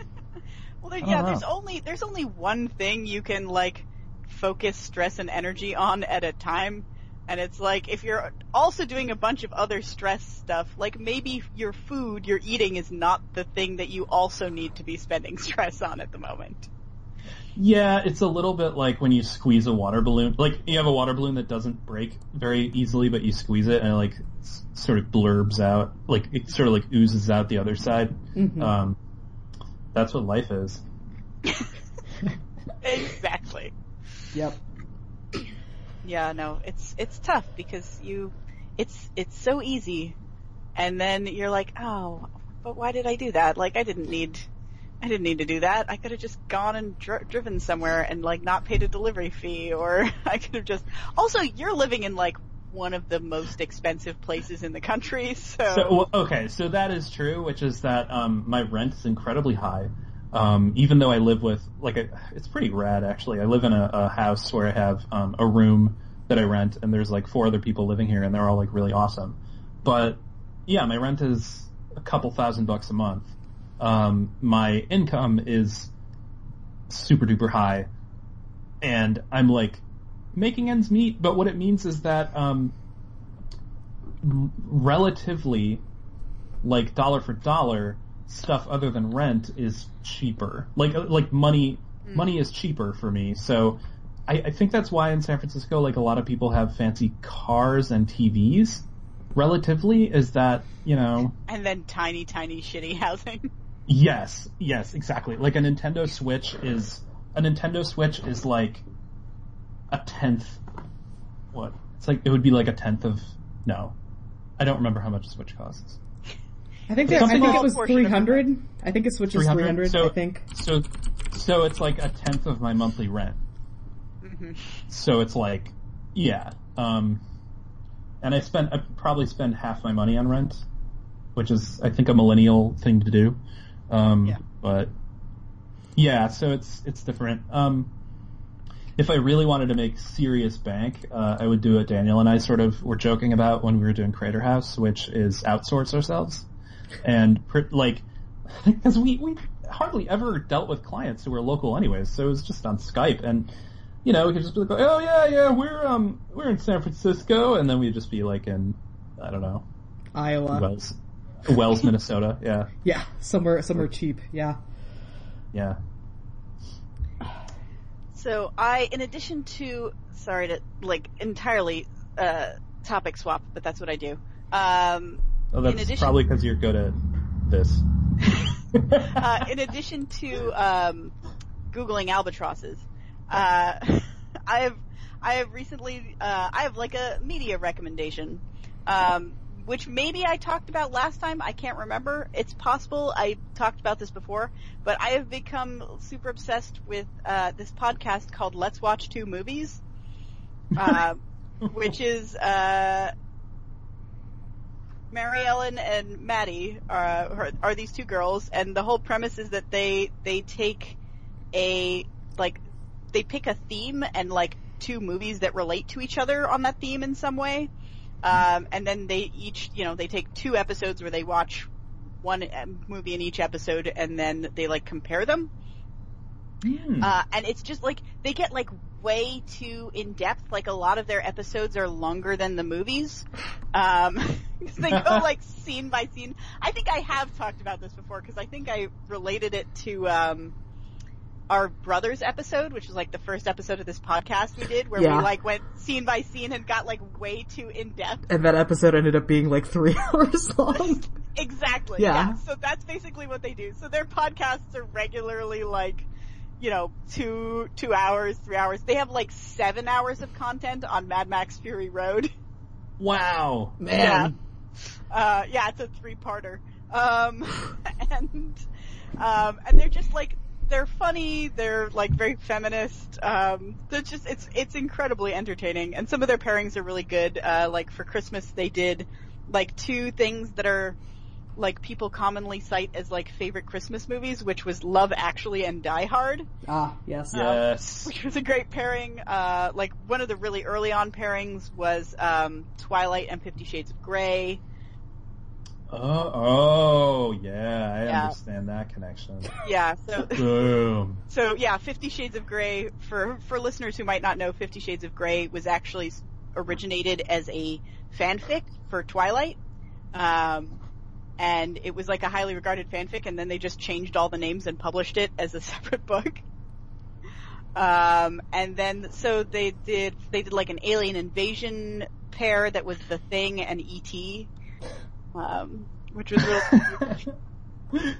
Well, there, yeah, know. there's only, there's only one thing you can, like, focus stress and energy on at a time, and it's like, if you're also doing a bunch of other stress stuff, like, maybe your food you're eating is not the thing that you also need to be spending stress on at the moment. Yeah, it's a little bit like when you squeeze a water balloon. Like, you have a water balloon that doesn't break very easily, but you squeeze it and it, like, s- sort of blurbs out. Like, it sort of, like, oozes out the other side. Mm-hmm. Um, that's what life is. Exactly. Yep. Yeah, no, it's it's tough because you, it's it's so easy, and then you're like, oh, but why did I do that? Like, I didn't need... I didn't need to do that. I could have just gone and dr- driven somewhere and, like, not paid a delivery fee, or I could have just... Also, you're living in, like, one of the most expensive places in the country, so... so well, okay, so that is true, which is that um, my rent is incredibly high, um, even though I live with, like, a, it's pretty rad, actually. I live in a, a house where I have um, a room that I rent, and there's, like, four other people living here, and they're all, like, really awesome. But, yeah, my rent is a couple thousand bucks a month. Um, my income is super duper high, and I'm like making ends meet. But what it means is that, um, r- relatively, like dollar for dollar, stuff other than rent is cheaper. Like like money mm. money is cheaper for me. So I, I think that's why in San Francisco, like a lot of people have fancy cars and T Vs. Relatively, is that, you know, and then tiny, tiny, shitty housing. Yes, yes, exactly. Like a Nintendo Switch is a Nintendo Switch is like a tenth. What? It's like it would be like a tenth of no. I don't remember how much a Switch costs. I think that, I think it was three hundred. I think a Switch is three hundred. So, I think so. So it's like a tenth of my monthly rent. Mm-hmm. So it's like, yeah. Um, And I spend, I probably spend half my money on rent, which is, I think, a millennial thing to do. Um, yeah. But, yeah, so it's it's different. Um, if I really wanted to make serious bank, uh, I would do what Daniel and I sort of were joking about when we were doing Crater House, which is outsource ourselves. And, pr- like, because we, we hardly ever dealt with clients who were local anyways, so it was just on Skype. And... You know, we could just be like, oh yeah, yeah, we're um, we're in San Francisco, and then we'd just be like in, I don't know, Iowa, Wells, Wells, Minnesota, yeah, yeah, somewhere, somewhere cheap, yeah, yeah. So I, in addition to, sorry to like entirely uh, topic swap, but that's what I do. Um, oh, that's in addition, probably because you're good at this. uh, in addition to um, Googling albatrosses. Uh, I have, I have recently, uh, I have like a media recommendation, um, which maybe I talked about last time. I can't remember. It's possible I talked about this before, but I have become super obsessed with, uh, this podcast called Let's Watch Two Movies, uh, which is, uh, Mary Ellen and Maddie are, are these two girls, and the whole premise is that they, they take a, like, they pick a theme and like two movies that relate to each other on that theme in some way. Um, and then they each, you know, they take two episodes where they watch one movie in each episode, and then they like compare them. Mm. Uh, and it's just like, they get like way too in depth. Like a lot of their episodes are longer than the movies. Um, cause they go like scene by scene. I think I have talked about this before, cause I think I related it to, um, our brothers episode, which was like the first episode of this podcast we did, where yeah. we like went scene by scene and got like way too in depth. And that episode ended up being like three hours long. Exactly. Yeah. yeah. So that's basically what they do. So their podcasts are regularly like, you know, two, two hours, three hours. They have like seven hours of content on Mad Max Fury Road. Wow. Man. Yeah. Uh, yeah, it's a three-parter. Um, and, um, and they're just like, they're funny, they're like very feminist, um, they're just, it's, it's incredibly entertaining, and some of their pairings are really good. Uh, like for Christmas they did like two things that are like people commonly cite as like favorite Christmas movies, which was Love Actually and Die Hard. Ah, yes. Um, yes. Which was a great pairing. Uh, like one of the really early on pairings was, um, Twilight and Fifty Shades of Grey. Oh, oh, yeah, I yeah. understand that connection. Yeah, so, Boom. so yeah, Fifty Shades of Grey, for, for listeners who might not know, Fifty Shades of Grey was actually originated as a fanfic for Twilight, um, and it was like a highly regarded fanfic, and then they just changed all the names and published it as a separate book. Um, and then, so they did, they did like an alien invasion pair that was The Thing and E T, Um, which was really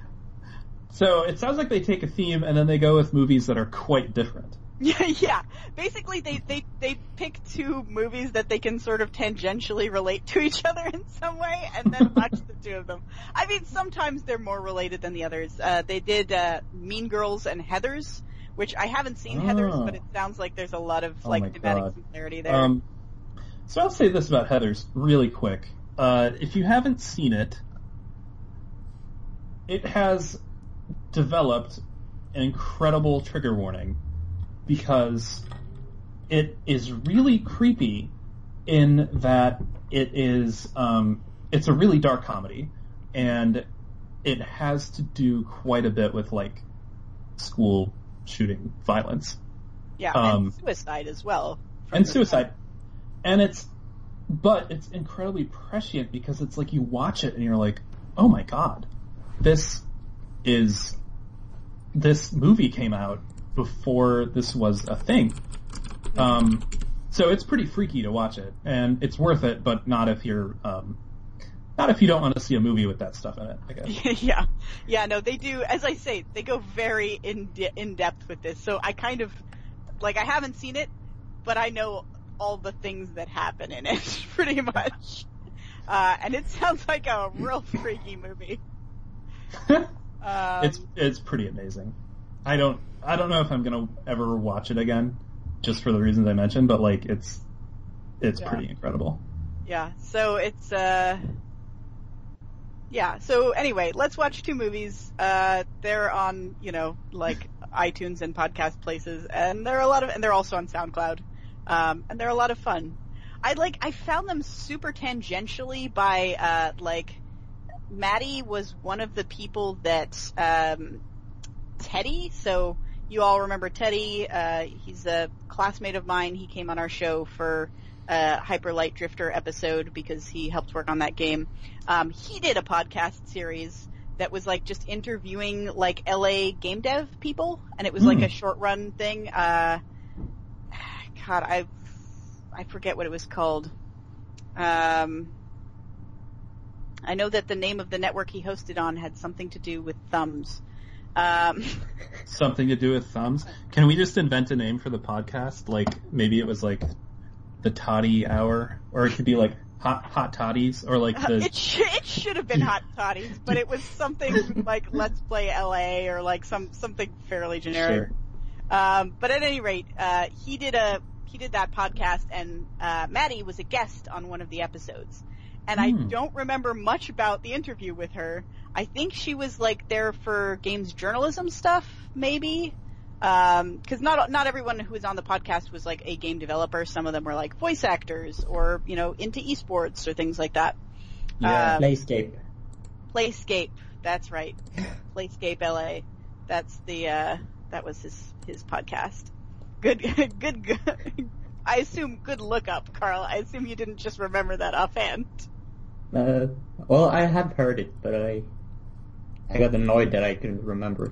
So it sounds like they take a theme and then they go with movies that are quite different. Yeah, yeah. Basically they, they, they pick two movies that they can sort of tangentially relate to each other in some way and then watch the two of them. I mean, sometimes they're more related than the others. Uh, they did, uh, Mean Girls and Heathers, which I haven't seen oh. Heathers, but it sounds like there's a lot of, like, oh thematic God. similarity there. Um, so I'll say this about Heathers really quick. Uh, if you haven't seen it, it has developed an incredible trigger warning because it is really creepy in that it is, um, it's a really dark comedy, and it has to do quite a bit with, like, school shooting violence. Yeah, um, and suicide as well. And suicide. And it's... But it's incredibly prescient because it's like you watch it and you're like, oh my god, this is, this movie came out before this was a thing. Um, so it's pretty freaky to watch it, and it's worth it, but not if you're, um, not if you don't want to see a movie with that stuff in it, I guess. Yeah. Yeah, no, they do, as I say, they go very in, de- in depth with this. So I kind of, like, I haven't seen it, but I know all the things that happen in it, pretty much. Uh, and it sounds like a real freaky movie. Um, it's, it's pretty amazing. I don't, I don't know if I'm gonna ever watch it again, just for the reasons I mentioned, but like, it's, it's yeah. pretty incredible. Yeah, so it's, uh, yeah, so anyway, Let's Watch Two Movies. Uh, they're on, you know, like, iTunes and podcast places, and there are a lot of, and they're also on SoundCloud. Um, and they're a lot of fun. I like, I found them super tangentially by, uh, like, Maddie was one of the people that, um, Teddy, so you all remember Teddy, uh, he's a classmate of mine, he came on our show for, uh, Hyper Light Drifter episode because he helped work on that game. Um, he did a podcast series that was like just interviewing like L A game dev people, and it was mm. like a short run thing, uh, God, I, I forget what it was called. Um, I know that the name of the network he hosted on had something to do with thumbs. Um, something to do with thumbs? Can we just invent a name for the podcast? Like, maybe it was like the Toddy Hour, or it could be like Hot Hot Toddies, or like the... Uh, it, sh- it should have been Hot Toddies, but it was something like Let's Play L A, or like some something fairly generic. Sure. Um, but at any rate, uh, he did a, he did that podcast, and, uh, Maddie was a guest on one of the episodes. And mm. I don't remember much about the interview with her. I think she was like there for games journalism stuff, maybe. Um, cause not, not everyone who was on the podcast was like a game developer. Some of them were like voice actors or, you know, into esports or things like that. Yeah. Um, Playscape. Playscape. That's right. Playscape L A. That's the, uh, that was his, his podcast. Good, good, good. I assume good lookup, Carl. I assume you didn't just remember that offhand. Uh, well, I have heard it, but I I got annoyed that I couldn't remember.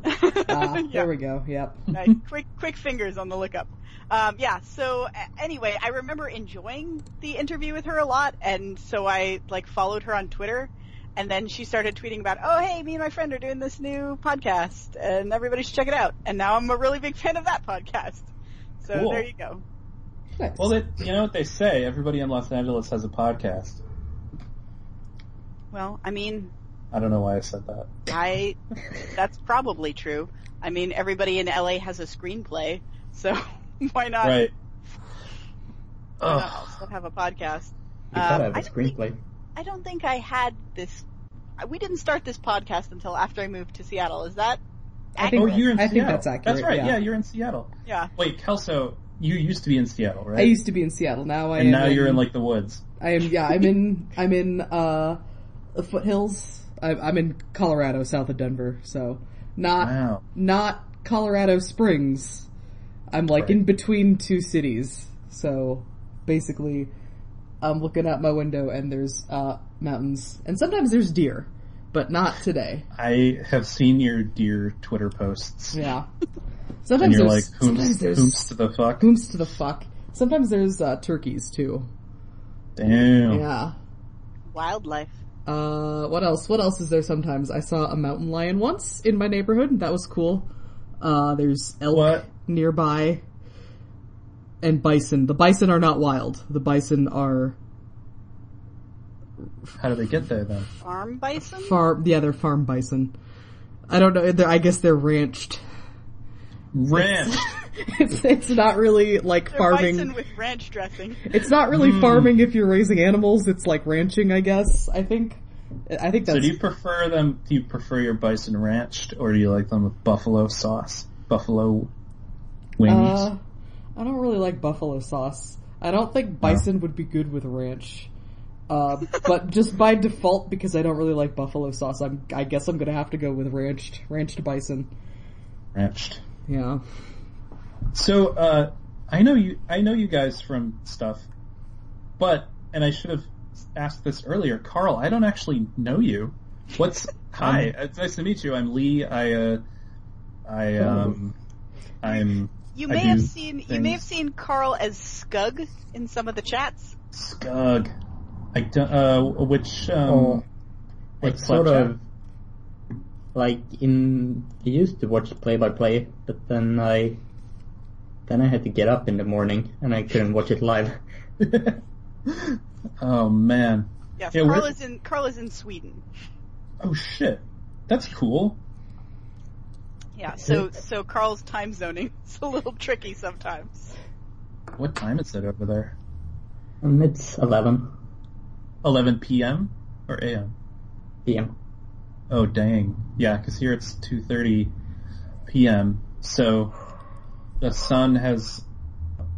Ah, yeah. There we go. Yep. Right. Quick, quick fingers on the lookup. Um, yeah. So anyway, I remember enjoying the interview with her a lot, and so I like followed her on Twitter, and then she started tweeting about, oh hey, me and my friend are doing this new podcast, and everybody should check it out. And now I'm a really big fan of that podcast. So cool. There you go. Nice. Well, they, you know what they say? Everybody in Los Angeles has a podcast. Well, I mean, I don't know why I said that. I, that's probably true. I mean, everybody in L A has a screenplay, so why not? Right. Why not also have a podcast? You um, gotta have a I screenplay. Think, I don't think I had this. We didn't start this podcast until after I moved to Seattle. Is that accurate? I think, oh, you're in I Seattle. Think that's accurate. That's right. Yeah. yeah, you're in Seattle. Yeah. Wait, Kelso, you used to be in Seattle, right? I used to be in Seattle. Now I. And am now you're in, in like the woods. I am. Yeah, I'm in. I'm in uh, the foothills. I'm in Colorado, south of Denver, so not wow. not Colorado Springs. I'm like right. in between two cities, so basically, I'm looking out my window and there's uh, mountains, and sometimes there's deer, but not today. I have seen your deer Twitter posts. Yeah, sometimes and you're there's, like, sometimes there's hoops to the fuck, hoops to the fuck. Sometimes there's uh, turkeys too. Damn. Yeah. Wildlife. Uh, what else? What else is there sometimes? I saw a mountain lion once in my neighborhood, and that was cool. Uh, there's elk what? nearby. And bison. The bison are not wild. The bison are... How do they get there, then? Farm bison? Farm, yeah, they're farm bison. I don't know, I guess they're ranched. Ranched? It's, it's, it's not really, like, they're farming. Bison with ranch dressing. It's not really mm. farming if you're raising animals. It's like ranching, I guess. I think, I think that's... So do you prefer them, do you prefer your bison ranched, or do you like them with buffalo sauce? Buffalo wings? Uh, I don't really like buffalo sauce. I don't think bison no. would be good with ranch. Uh, but just by default, because I don't really like buffalo sauce, I'm, I guess I'm gonna have to go with ranched, ranched bison. Ranched. Yeah. So, uh, I know you, I know you guys from stuff, but, and I should have asked this earlier, Carl, I don't actually know you. What's, hi, it's nice to meet you, I'm Lee, I, uh, I, um, I'm... You may have seen, things. you may have seen Carl as Skug in some of the chats. Skug. I don't, uh, which, um, oh, what sort of, chat? Like, in, I used to watch play-by-play, but then I... Then I had to get up in the morning, and I couldn't watch it live. Oh, man. Yeah, yeah Carl, is in, Carl is in Sweden. Oh, shit. That's cool. Yeah, so so Carl's time zoning is a little tricky sometimes. What time is it over there? Um, it's eleven. eleven p.m. or a m? p m. Oh, dang. Yeah, because here it's two thirty p.m., so... The sun has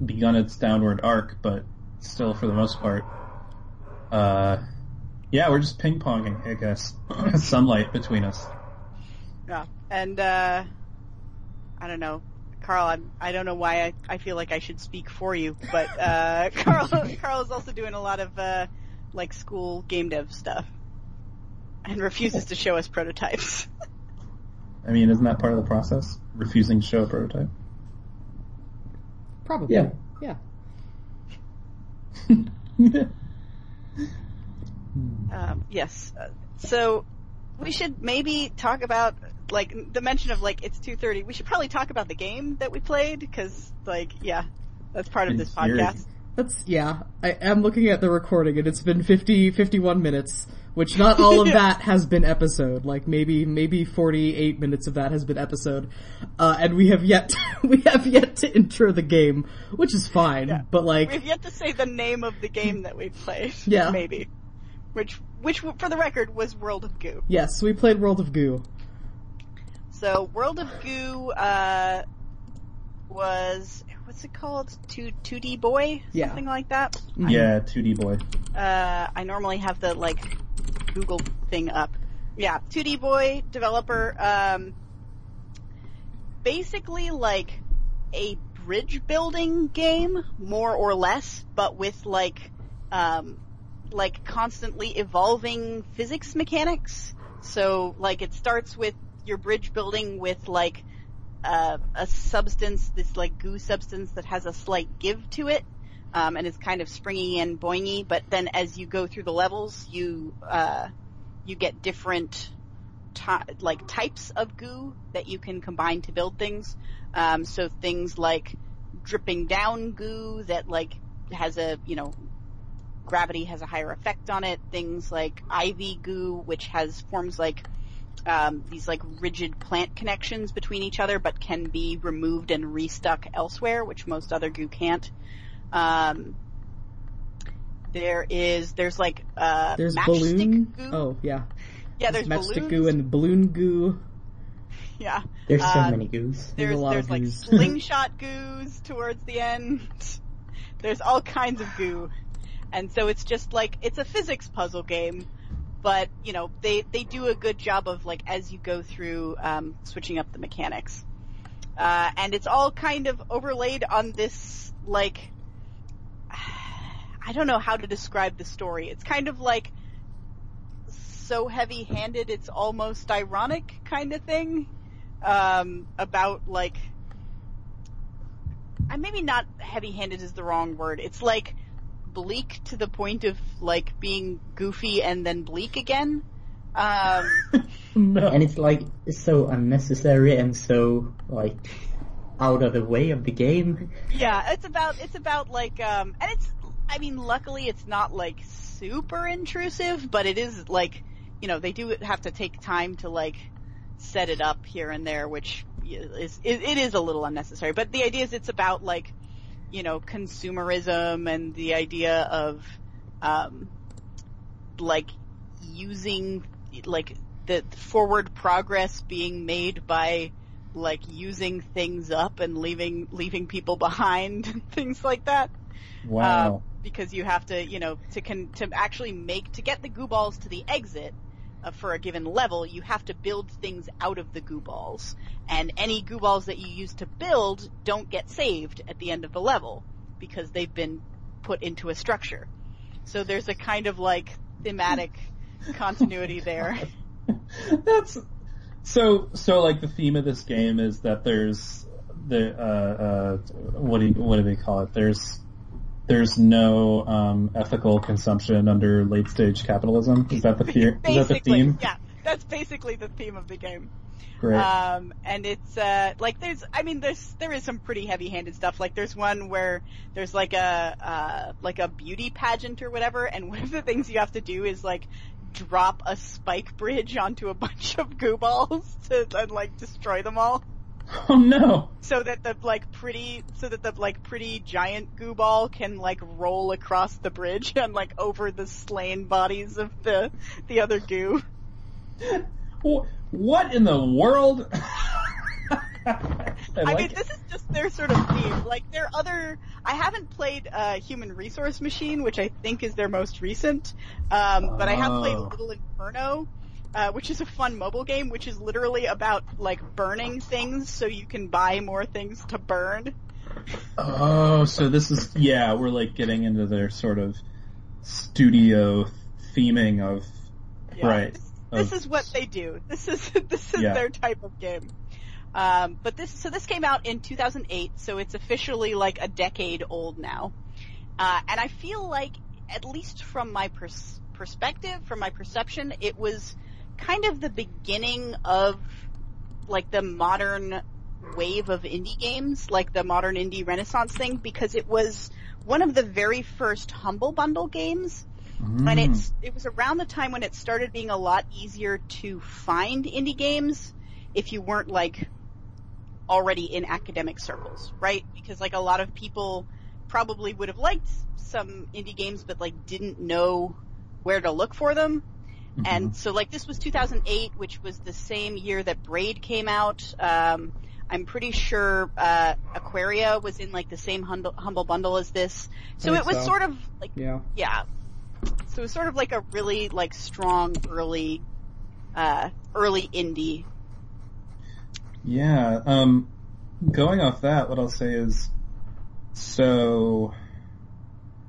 begun its downward arc, but still, for the most part, uh, yeah, we're just ping-ponging, I guess, sunlight between us. Yeah, and, uh, I don't know, Carl, I'm, I don't know why I, I feel like I should speak for you, but, uh, Carl, Carl is also doing a lot of, uh, like, school game dev stuff, and refuses to show us prototypes. I mean, isn't that part of the process? Refusing to show a prototype? Probably. Yeah. Yeah. um, yes. Uh, so we should maybe talk about, like, the mention of, like, it's two thirty. We should probably talk about the game that we played, because, like, yeah, that's part of this podcast. That's, yeah. I am looking at the recording, and it's been fifty, fifty-one minutes, which not all of that has been episode. Like, maybe, maybe forty-eight minutes of that has been episode. Uh, and we have yet to, we have yet to intro the game, which is fine, yeah. But like... We've yet to say the name of the game that we played, yeah. Maybe. Which, which, for the record, was World of Goo. Yes, we played World of Goo. So, World of Goo, uh, was... What's it called? Two two D Boy, something yeah. like that. Yeah, two D Boy. Uh, I normally have the like Google thing up. Yeah, two D Boy developer. Um, basically like a bridge building game, more or less, but with like um, like constantly evolving physics mechanics. So, like, it starts with your bridge building with, like, uh, a substance, this, like, goo substance that has a slight give to it, um, and is kind of springy and boingy, but then as you go through the levels, you, uh, you get different, t- like, types of goo that you can combine to build things. Um, so things like dripping down goo that, like, has a, you know, gravity has a higher effect on it. Things like ivy goo, which has forms like um, these like rigid plant connections between each other, but can be removed and restuck elsewhere, which most other goo can't. Um, there is there's like uh, there's balloon goo. Oh yeah, yeah. There's, there's matchstick goo and balloon goo. Yeah. There's um, so many goos. There's there's, a lot there's of like goos. Slingshot goos towards the end. There's all kinds of goo. And so it's just like, it's a physics puzzle game, but, you know, they, they do a good job of, like, as you go through, um, switching up the mechanics. Uh, and it's all kind of overlaid on this, like, I don't know how to describe the story. It's kind of like, so heavy-handed it's almost ironic kind of thing, um, about, like, I maybe not heavy-handed is the wrong word. It's like, bleak to the point of like being goofy and then bleak again. Um, no. And it's like so unnecessary and so like out of the way of the game. Yeah, it's about it's about like um, and it's I mean luckily it's not like super intrusive, but it is like you know they do have to take time to like set it up here and there, which is it, it is a little unnecessary. But the idea is it's about like. You know, consumerism and the idea of, um, like using, like the forward progress being made by, like using things up and leaving leaving people behind and things like that. Wow! Um, because you have to, you know, to con- to actually make to get the goo balls to the exit. Uh, for a given level, you have to build things out of the goo balls, and any goo balls that you use to build don't get saved at the end of the level because they've been put into a structure. So there's a kind of like thematic continuity there. That's so. So like the theme of this game is that there's the uh, uh, what do you, what do they call it? There's There's no um, ethical consumption under late-stage capitalism. Is that the fear? Is that the theme? Yeah, that's basically the theme of the game. Great. Um, and it's uh, like there's, I mean, there's there is some pretty heavy-handed stuff. Like there's one where there's like a uh, like a beauty pageant or whatever, and one of the things you have to do is like drop a spike bridge onto a bunch of goo balls to and, like destroy them all. Oh no! So that the like pretty, so that the like pretty giant goo ball can like roll across the bridge and like over the slain bodies of the the other goo. What in the world? I, I like mean, it. This is just their sort of theme. Like their other, I haven't played uh, Human Resource Machine, which I think is their most recent, um, oh. but I have played Little Inferno. Uh, which is a fun mobile game, which is literally about, like, burning things so you can buy more things to burn. Oh, so this is, yeah, we're, like, getting into their sort of studio theming of, yeah, right. This, this of, is what they do. This is this is yeah. their type of game. Um, but this, so this came out in two thousand eight, so it's officially, like, a decade old now. Uh, and I feel like, at least from my pers- perspective, from my perception, it was... kind of the beginning of like the modern wave of indie games, like the modern indie renaissance thing, because it was one of the very first Humble Bundle games. Mm. And it's, it was around the time when it started being a lot easier to find indie games if you weren't like already in academic circles, right? Because like a lot of people probably would have liked some indie games, but like didn't know where to look for them. And so, like, this was two thousand eight, which was the same year that Braid came out. Um, I'm pretty sure uh, Aquaria was in, like, the same humble, humble bundle as this. So it was so. sort of, like, yeah. yeah. So it was sort of, like, a really, like, strong early uh, early indie. Yeah. Um, going off that, what I'll say is, so,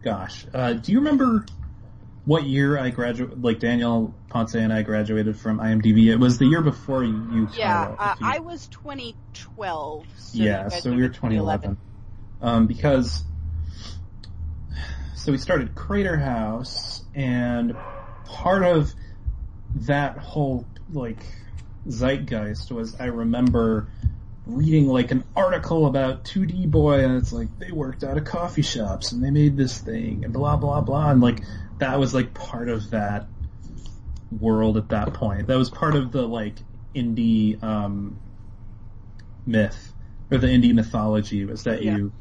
gosh, uh, do you remember... what year I graduated, like Daniel Ponce and I graduated from I M D B. It was the year before you. Yeah, Kyle, uh, you... I was twenty twelve. So yeah, so we were twenty eleven. Um, because, so we started Crater House, and part of that whole, like, zeitgeist was I remember reading, like, an article about two D Boy, and it's like, they worked out of coffee shops, and they made this thing, and blah, blah, blah, and, like, that was, like, part of that world at that point. That was part of the, like, indie, um, myth, or the indie mythology, was that yeah. you,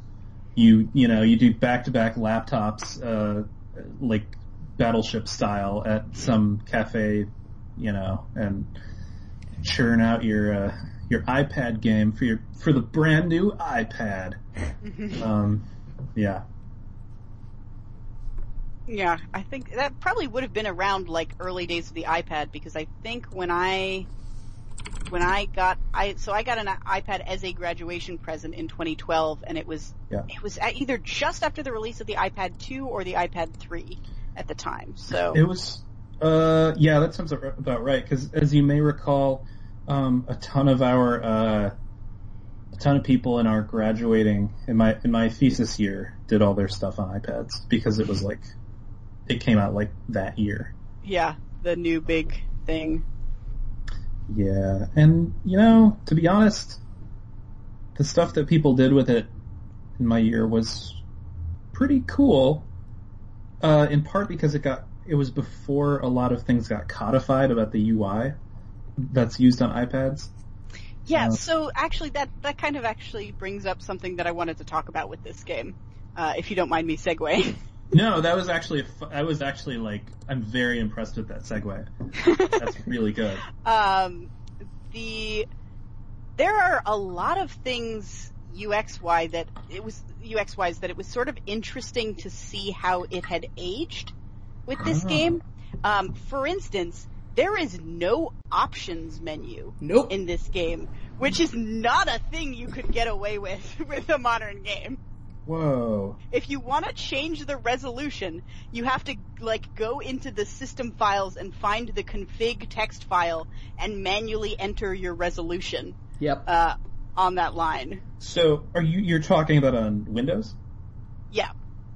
you, you know, you do back-to-back laptops, uh, like, Battleship style at some cafe, you know, and churn out your, uh, your iPad game for your, for the brand new iPad. um, yeah. Yeah, I think that probably would have been around like early days of the iPad, because I think when I, when I got, I, so I got an iPad as a graduation present in twenty twelve, and it was, yeah. it was at either just after the release of the iPad two or the iPad three at the time, so. It was, uh, yeah, that sounds about right, because as you may recall, Um, a ton of our, uh, a ton of people in our graduating, in my, in my thesis year, did all their stuff on iPads, because it was like, it came out like that year. Yeah, the new big thing. Yeah, and, you know, to be honest, the stuff that people did with it in my year was pretty cool, uh, in part because it got, it was before a lot of things got codified about the U I. That's used on iPads? Yeah, uh, so actually that, that kind of actually brings up something that I wanted to talk about with this game, uh, if you don't mind me segueing. No, that was actually, I was actually like, I'm very impressed with that segue. That's really good. Um, the, there are a lot of things U X Y that, it was, U X-wise that it was sort of interesting to see how it had aged with this oh. game. Um, for instance, there is no options menu nope. in this game, which is not a thing you could get away with with a modern game. Whoa. If you want to change the resolution, you have to, like, go into the system files and find the config text file and manually enter your resolution yep. uh, on that line. So are you, you're talking about on Windows? Yeah.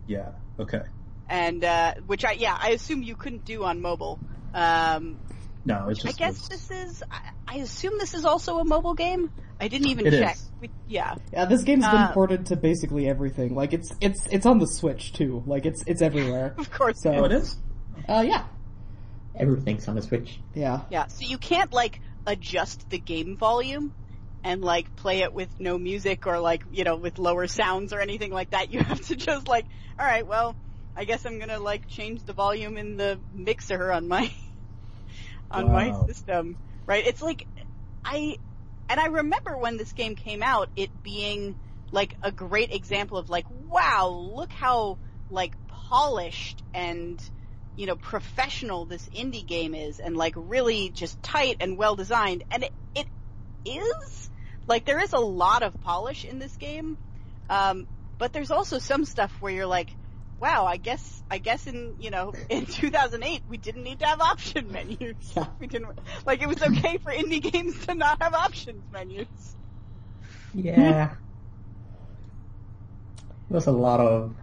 Yeah, okay. And, uh, which I, yeah, I assume you couldn't do on mobile. Um, no, it's just. I guess was... this is. I, I assume this is also a mobile game. I didn't even it check. Is. We, yeah. Yeah, this game's been uh, ported to basically everything. Like it's it's it's on the Switch too. Like it's it's everywhere. Of course. So oh, it is. Uh, yeah. Everything's on the Switch. Yeah. Yeah. So you can't like adjust the game volume and like play it with no music or like you know with lower sounds or anything like that. You have to just like, all right, well. I guess I'm gonna like change the volume in the mixer on my on wow. my system, right? It's like I and I remember when this game came out, it being like a great example of like, wow, look how like polished and you know professional this indie game is, and like really just tight and well designed. And it, it is like there is a lot of polish in this game, um, but there's also some stuff where you're like. Wow, I guess I guess in you know in two thousand eight we didn't need to have option menus. Yeah. We didn't like it was okay for indie games to not have options menus. Yeah, there's a lot of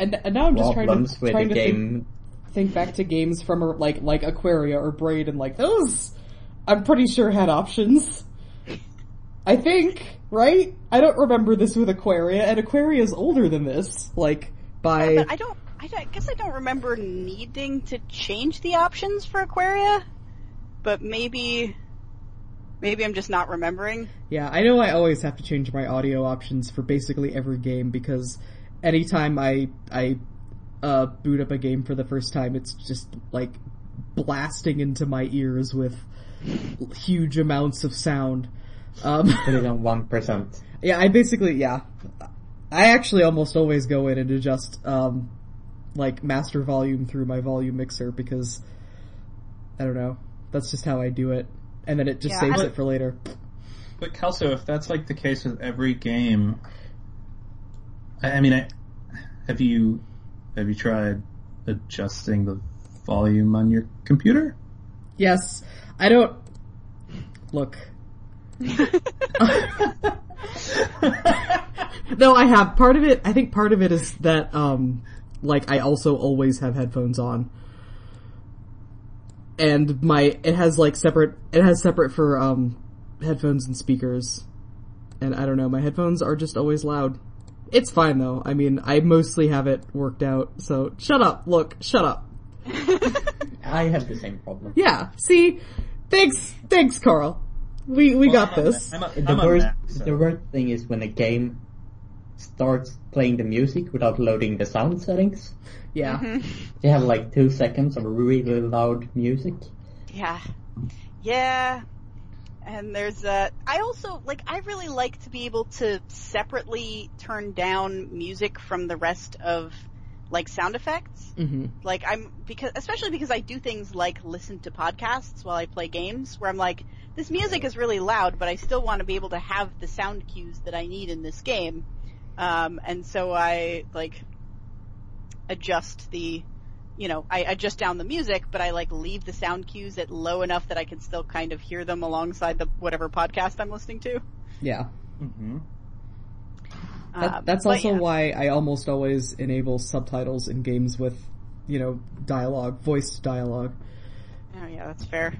and, and now I'm just trying to trying to think, think back to games from like like Aquaria or Braid and like those. I'm pretty sure had options. I think right. I don't remember this with Aquaria, and Aquaria is older than this. Like. By... Yeah, but I don't. I guess I don't remember needing to change the options for Aquaria, but maybe, maybe I'm just not remembering. Yeah, I know I always have to change my audio options for basically every game because anytime I I uh, boot up a game for the first time, it's just like blasting into my ears with huge amounts of sound. Um, Put it on one percent. Yeah, I basically yeah. I actually almost always go in and adjust, um, like, master volume through my volume mixer because, I don't know, that's just how I do it. And then it just yeah, saves it for later. But Kelso, if that's, like, the case with every game, I, I mean, I, have you, have you tried adjusting the volume on your computer? Yes. I don't... Look. No, I have. Part of it, I think part of it is that, um, like, I also always have headphones on. And my, it has, like, separate, it has separate for, um, headphones and speakers. And I don't know, my headphones are just always loud. It's fine, though. I mean, I mostly have it worked out, so shut up, look, shut up. I have the same problem. Yeah, see? Thanks, thanks, Carl. We we well, got I'm this. A, a, the, worst, Mac, so. The worst thing is when a game starts playing the music without loading the sound settings. Yeah. Mm-hmm. You have like two seconds of really loud music. Yeah. Yeah. And there's a... I also, like, I really like to be able to separately turn down music from the rest of, like, sound effects. Mm-hmm. Like, I'm... because especially because I do things like listen to podcasts while I play games, where I'm like, this music is really loud, but I still want to be able to have the sound cues that I need in this game. Um, and so I, like, adjust the... You know, I adjust down the music, but I, like, leave the sound cues at low enough that I can still kind of hear them alongside the whatever podcast I'm listening to. Yeah. Mm-hmm. Um, that, that's also yeah. why I almost always enable subtitles in games with, you know, dialogue, voiced dialogue. Oh, yeah, that's fair.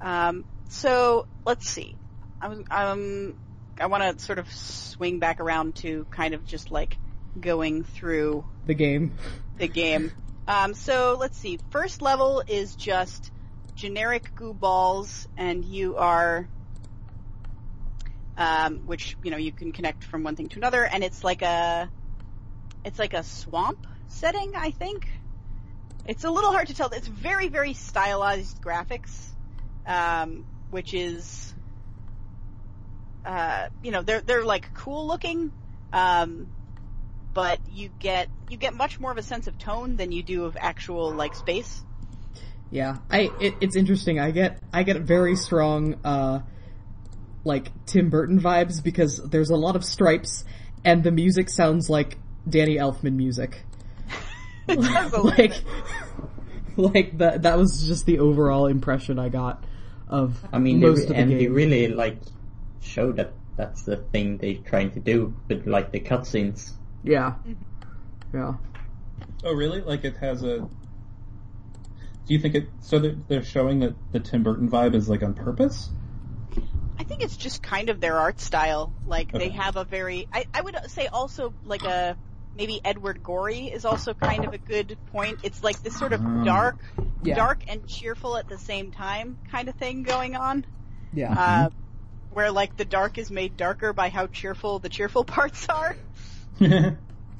Um, so, let's see. I was, um, I want to sort of swing back around to kind of just, like, going through... The game. The game. Um, so, let's see. First level is just generic goo balls, and you are, um, which, you know, you can connect from one thing to another, and it's like a, it's like a swamp setting, I think. It's a little hard to tell. It's very, very stylized graphics, um, which is, uh, you know, they're, they're like cool looking, um, but you get you get much more of a sense of tone than you do of actual like space. Yeah, I it, it's interesting. I get I get very strong uh like Tim Burton vibes because there's a lot of stripes and the music sounds like Danny Elfman music. It does a little bit. Like that that was just the overall impression I got of I mean most they, of the and game. They really like show that that's the thing they're trying to do with like the cutscenes. Yeah. Yeah. Oh, really? Like, it has a... Do you think it... So they're showing that the Tim Burton vibe is, like, on purpose? I think it's just kind of their art style. Like, okay. They have a very... I, I would say also, like, a... Maybe Edward Gorey is also kind of a good point. It's, like, this sort of dark... Yeah. Dark and cheerful at the same time kind of thing going on. Yeah. Uh, mm-hmm. Where, like, the dark is made darker by how cheerful the cheerful parts are.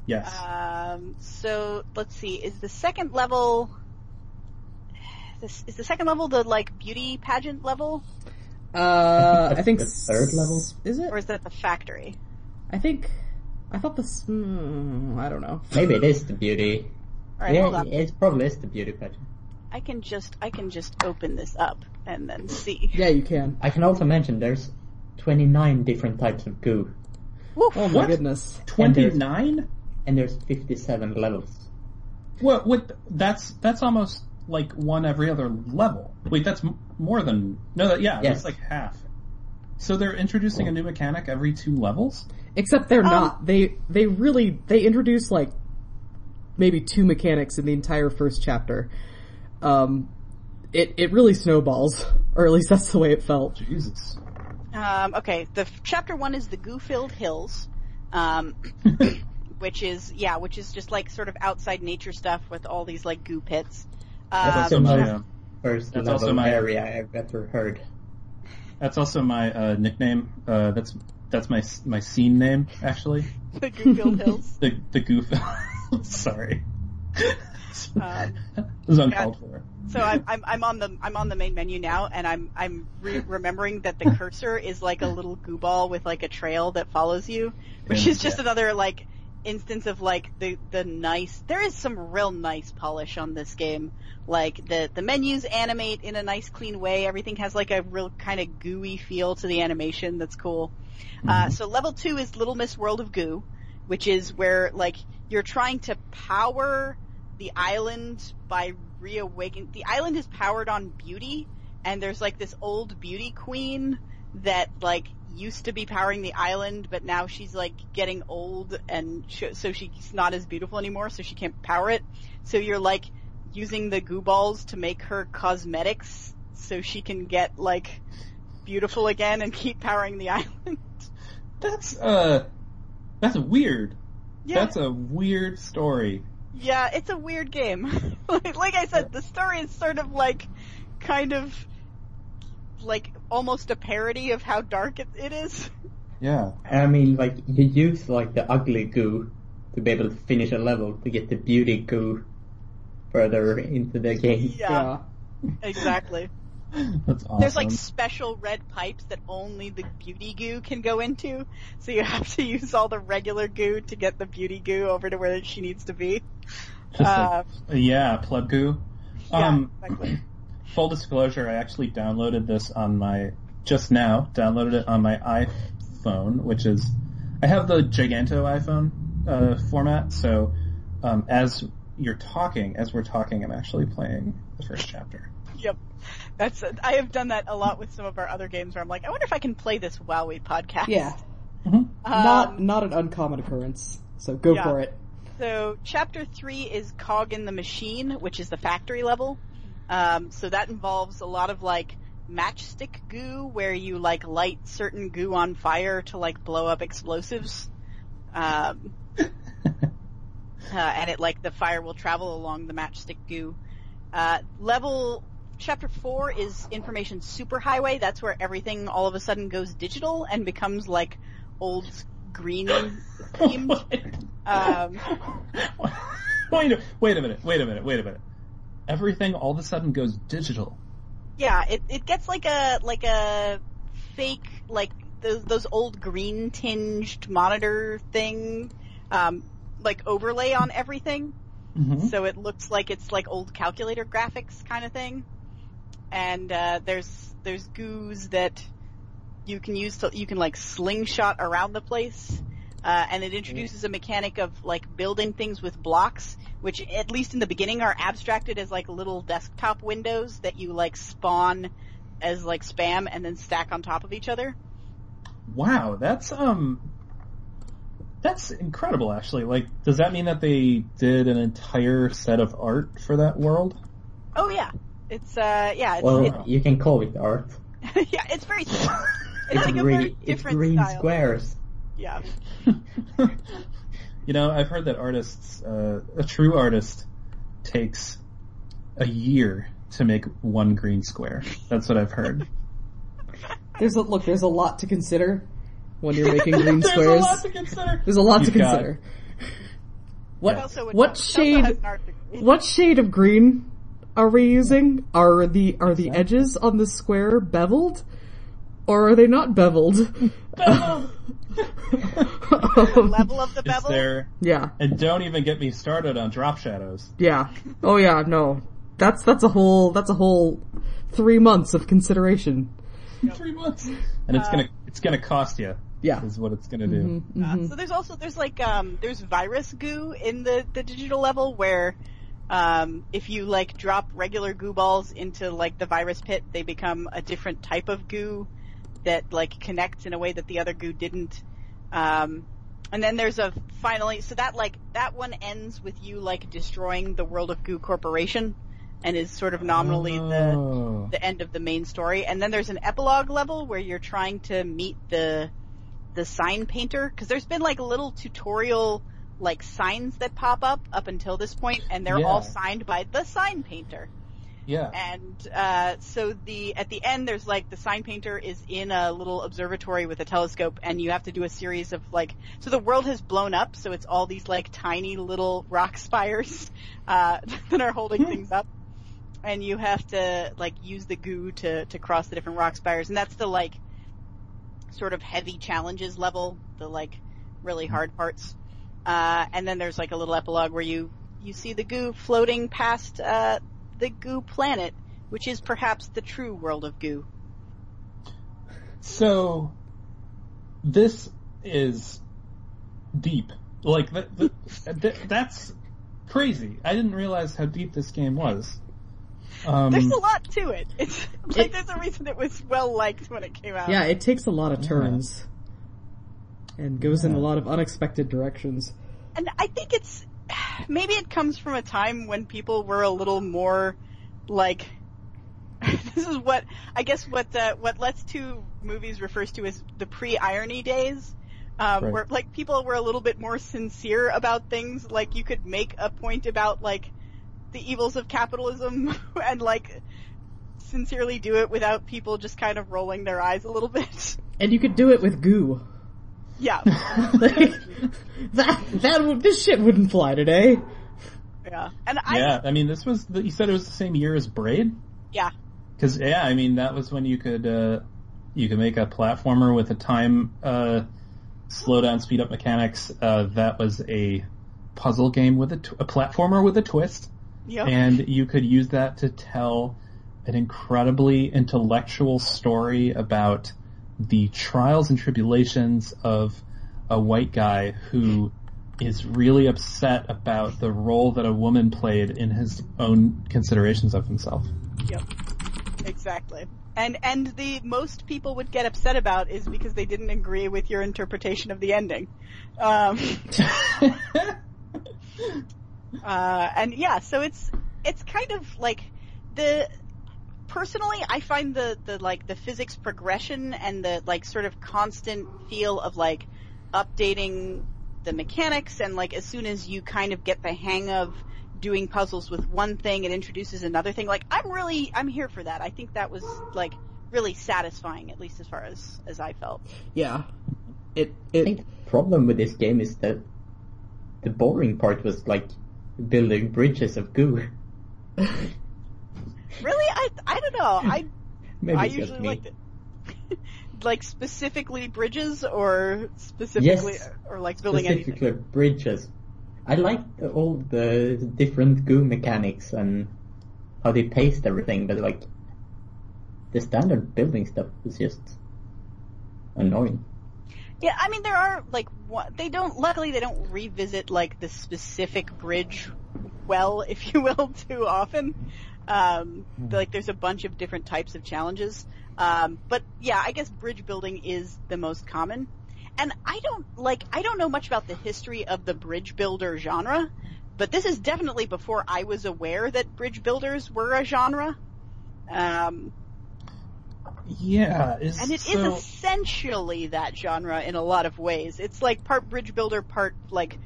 Yes. Um, so let's see. Is the second level? This is the second level the like beauty pageant level? Uh, I think the third s- level is it, or is that the factory? I think I thought this. Mm, I don't know. Maybe it is the beauty. All right, yeah, hold on. It probably is the beauty pageant. I can just I can just open this up and then see. Yeah, you can. I can also mention there's twenty-nine different types of goo. Woof, oh my what? Goodness! twenty-nine, and there's fifty-seven levels. Well, with that's that's almost like one every other level. Wait, that's more than no, that yeah, yes. That's like half. So they're introducing a new mechanic every two levels. Except they're um, not. They they really they introduce like maybe two mechanics in the entire first chapter. Um, it it really snowballs, or at least that's the way it felt. Jesus. Um, okay, the f- chapter one is the goo-filled hills, um, which is, yeah, which is just like sort of outside nature stuff with all these like goo pits. Um, that's also my uh, first that's also my, area I've ever heard. That's also my uh, nickname. Uh, that's that's my my scene name actually. The goo-filled hills. the the goo-filled. Sorry. Um, it was uncalled yeah. for. So I'm, I'm I'm on the I'm on the main menu now, and I'm I'm re- remembering that the cursor is like a little goo ball with like a trail that follows you, which is just yeah. another like instance of like the the nice. There is some real nice polish on this game. Like the the menus animate in a nice clean way. Everything has like a real kind of gooey feel to the animation. That's cool. Mm-hmm. Uh, so level two is Little Miss World of Goo, which is where like you're trying to power the island by reawakening. The island is powered on beauty, and there's like this old beauty queen that like used to be powering the island, but now she's like getting old, and sh- so she's not as beautiful anymore, so she can't power it. So you're like using the goo balls to make her cosmetics so she can get like beautiful again and keep powering the island. That's uh, that's weird. Yeah. That's a weird story. Yeah, it's a weird game. like, like I said, the story is sort of like, kind of, like, almost a parody of how dark it, it is. Yeah. I mean, like, you use, like, the ugly goo to be able to finish a level to get the beauty goo further into the game. Yeah, yeah. Exactly. That's awesome. There's, like, special red pipes that only the beauty goo can go into, so you have to use all the regular goo to get the beauty goo over to where she needs to be. Just uh, like, yeah, plug goo. Yeah, um, exactly. Full disclosure, I actually downloaded this on my, just now, downloaded it on my iPhone, which is, I have the Giganto iPhone uh, format, so um, as you're talking, as we're talking, I'm actually playing the first chapter. Yep. That's. I have done that a lot with some of our other games where I'm like, I wonder if I can play this while we podcast. Yeah. Mm-hmm. Um, not not an uncommon occurrence, so go yeah. for it. So chapter three is Cog in the Machine, which is the factory level. Um, so that involves a lot of, like, matchstick goo where you, like, light certain goo on fire to, like, blow up explosives. Um, uh, and it, like, the fire will travel along the matchstick goo. Uh, level... Chapter four is Information Superhighway. That's where everything all of a sudden goes digital and becomes like old green themed. um, wait, a, wait a minute, wait a minute, wait a minute. Everything all of a sudden goes digital. Yeah, it it gets like a like a fake like those those old green tinged monitor thing, um, like overlay on everything. Mm-hmm. So it looks like it's like old calculator graphics kind of thing. And uh, there's there's goos that you can use to you can like slingshot around the place, uh, and it introduces a mechanic of like building things with blocks, which at least in the beginning are abstracted as like little desktop windows that you like spawn as like spam and then stack on top of each other. Wow, that's um, that's incredible. Actually, like, does that mean that they did an entire set of art for that world? Oh yeah. It's, uh, yeah. It's, well, it's, you can call it art. Yeah, it's very, it's, it's like a very green, different it's green style. Squares. Yeah. You know, I've heard that artists, uh, a true artist takes a year to make one green square. That's what I've heard. There's a, look, there's a lot to consider when you're making green there's squares. There's a lot to consider. There's a lot You've to consider. What, also what shade, what shade of green are we using? Are the are the edges on the square beveled, or are they not beveled? Beveled. um, level of the bevel. Is there... Yeah. And don't even get me started on drop shadows. Yeah. Oh yeah. No. That's that's a whole that's a whole three months of consideration. Yep. Three months. And it's uh, gonna it's gonna cost you. Yeah. Is what it's gonna do. Mm-hmm, mm-hmm. Uh, so there's also there's like um there's virus goo in the the digital level where. Um, if you, like, drop regular goo balls into, like, the virus pit, they become a different type of goo that, like, connects in a way that the other goo didn't. Um, and then there's a, finally, so that, like, that one ends with you, like, destroying the World of Goo Corporation and is sort of nominally oh. the, the end of the main story. And then there's an epilogue level where you're trying to meet the, the sign painter, because there's been, like, a little tutorial like signs that pop up up until this point, and they're yeah. all signed by the sign painter. Yeah. And uh, so the at the end, there's like the sign painter is in a little observatory with a telescope, and you have to do a series of like. So the world has blown up, so it's all these like tiny little rock spires uh, that are holding things up, and you have to like use the goo to to cross the different rock spires, and that's the like sort of heavy challenges level, the like really hard parts. Uh, and then there's like a little epilogue where you, you see the goo floating past, uh, the goo planet, which is perhaps the true World of Goo. So, this is deep. Like, the, the, the, that's, crazy. I didn't realize how deep this game was. Um, there's a lot to it. It's like it, there's a reason it was well liked when it came out. Yeah, it takes a lot of turns yeah. and goes yeah. in a lot of unexpected directions. And I think it's maybe it comes from a time when people were a little more like this is what I guess what the, what Let's Two Movies refers to as the pre-irony days. Um, right. Where like people were a little bit more sincere about things. Like you could make a point about like the evils of capitalism and like sincerely do it without people just kind of rolling their eyes a little bit. And you could do it with goo. Yeah. like, that that would, this shit wouldn't fly today. Yeah. And I Yeah, I mean this was the, you said it was the same year as Braid? Yeah. Cuz yeah, I mean that was when you could uh you could make a platformer with a time uh slow down speed up mechanics. Uh that was a puzzle game with a, tw- a platformer with a twist. Yep. And you could use that to tell an incredibly intellectual story about the trials and tribulations of a white guy who is really upset about the role that a woman played in his own considerations of himself. Yep, exactly. And and the most people would get upset about is because they didn't agree with your interpretation of the ending. Um... Uh, and yeah, so it's, it's kind of like the, personally I find the, the like the physics progression and the like sort of constant feel of like updating the mechanics and like as soon as you kind of get the hang of doing puzzles with one thing, it introduces another thing. Like I'm really, I'm here for that. I think that was like really satisfying, at least as far as, as I felt. Yeah. It, it, I think the problem with this game is that the boring part was like, building bridges of goo. Really? I I don't know. I Maybe I usually like like specifically bridges or specifically yes, or like building specifically anything. Specifically bridges. I like all the different goo mechanics and how they paced everything, but like the standard building stuff was just annoying. Yeah, I mean, there are, like, what, they don't, luckily they don't revisit, like, the specific bridge well, if you will, too often. Um, like, there's a bunch of different types of challenges. Um, but, yeah, I guess bridge building is the most common. And I don't, like, I don't know much about the history of the bridge builder genre, but this is definitely before I was aware that bridge builders were a genre. Um... Yeah, it's, and it so... is essentially that genre in a lot of ways. It's like part bridge builder, part like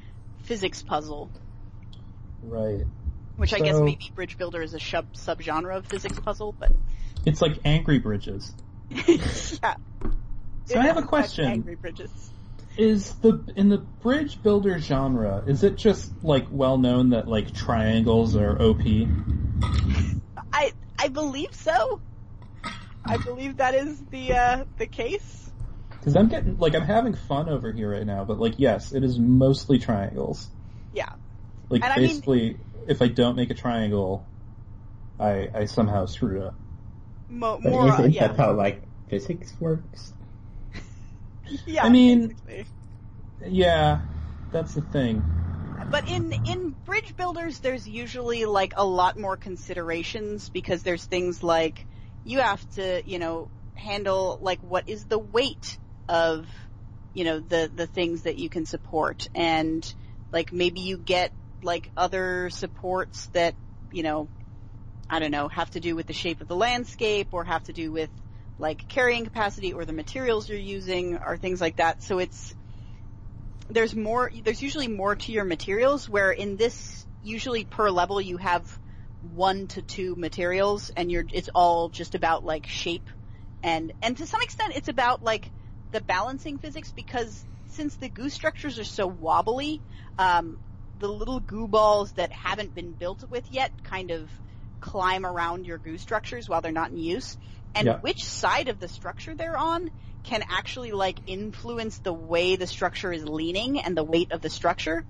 physics puzzle. Right. Which so... I guess maybe bridge builder is a sub subgenre of physics puzzle, but it's like angry bridges. yeah. So yeah, I have a question. Angry bridges. Is the in the bridge builder genre? Is it just like well known that like triangles are O P? I I believe so. I believe that is the uh, the case. Because I'm getting like I'm having fun over here right now, but like yes, it is mostly triangles. Yeah. Like and basically, I mean, if I don't make a triangle, I I somehow screwed up. Mo- more, you think yeah. That's how like physics works. yeah. I mean, basically. yeah, that's the thing. But in, in bridge builders, there's usually like a lot more considerations because there's things like. You have to, you know, handle, like, what is the weight of, you know, the, the things that you can support. And, like, maybe you get, like, other supports that, you know, I don't know, have to do with the shape of the landscape or have to do with, like, carrying capacity or the materials you're using or things like that. So it's, there's more, there's usually more to your materials where in this, usually per level you have one to two materials and you're it's all just about like shape and and to some extent it's about like the balancing physics because since the goo structures are so wobbly um the little goo balls that haven't been built with yet kind of climb around your goo structures while they're not in use and yeah. which side of the structure they're on can actually like influence the way the structure is leaning and the weight of the structure.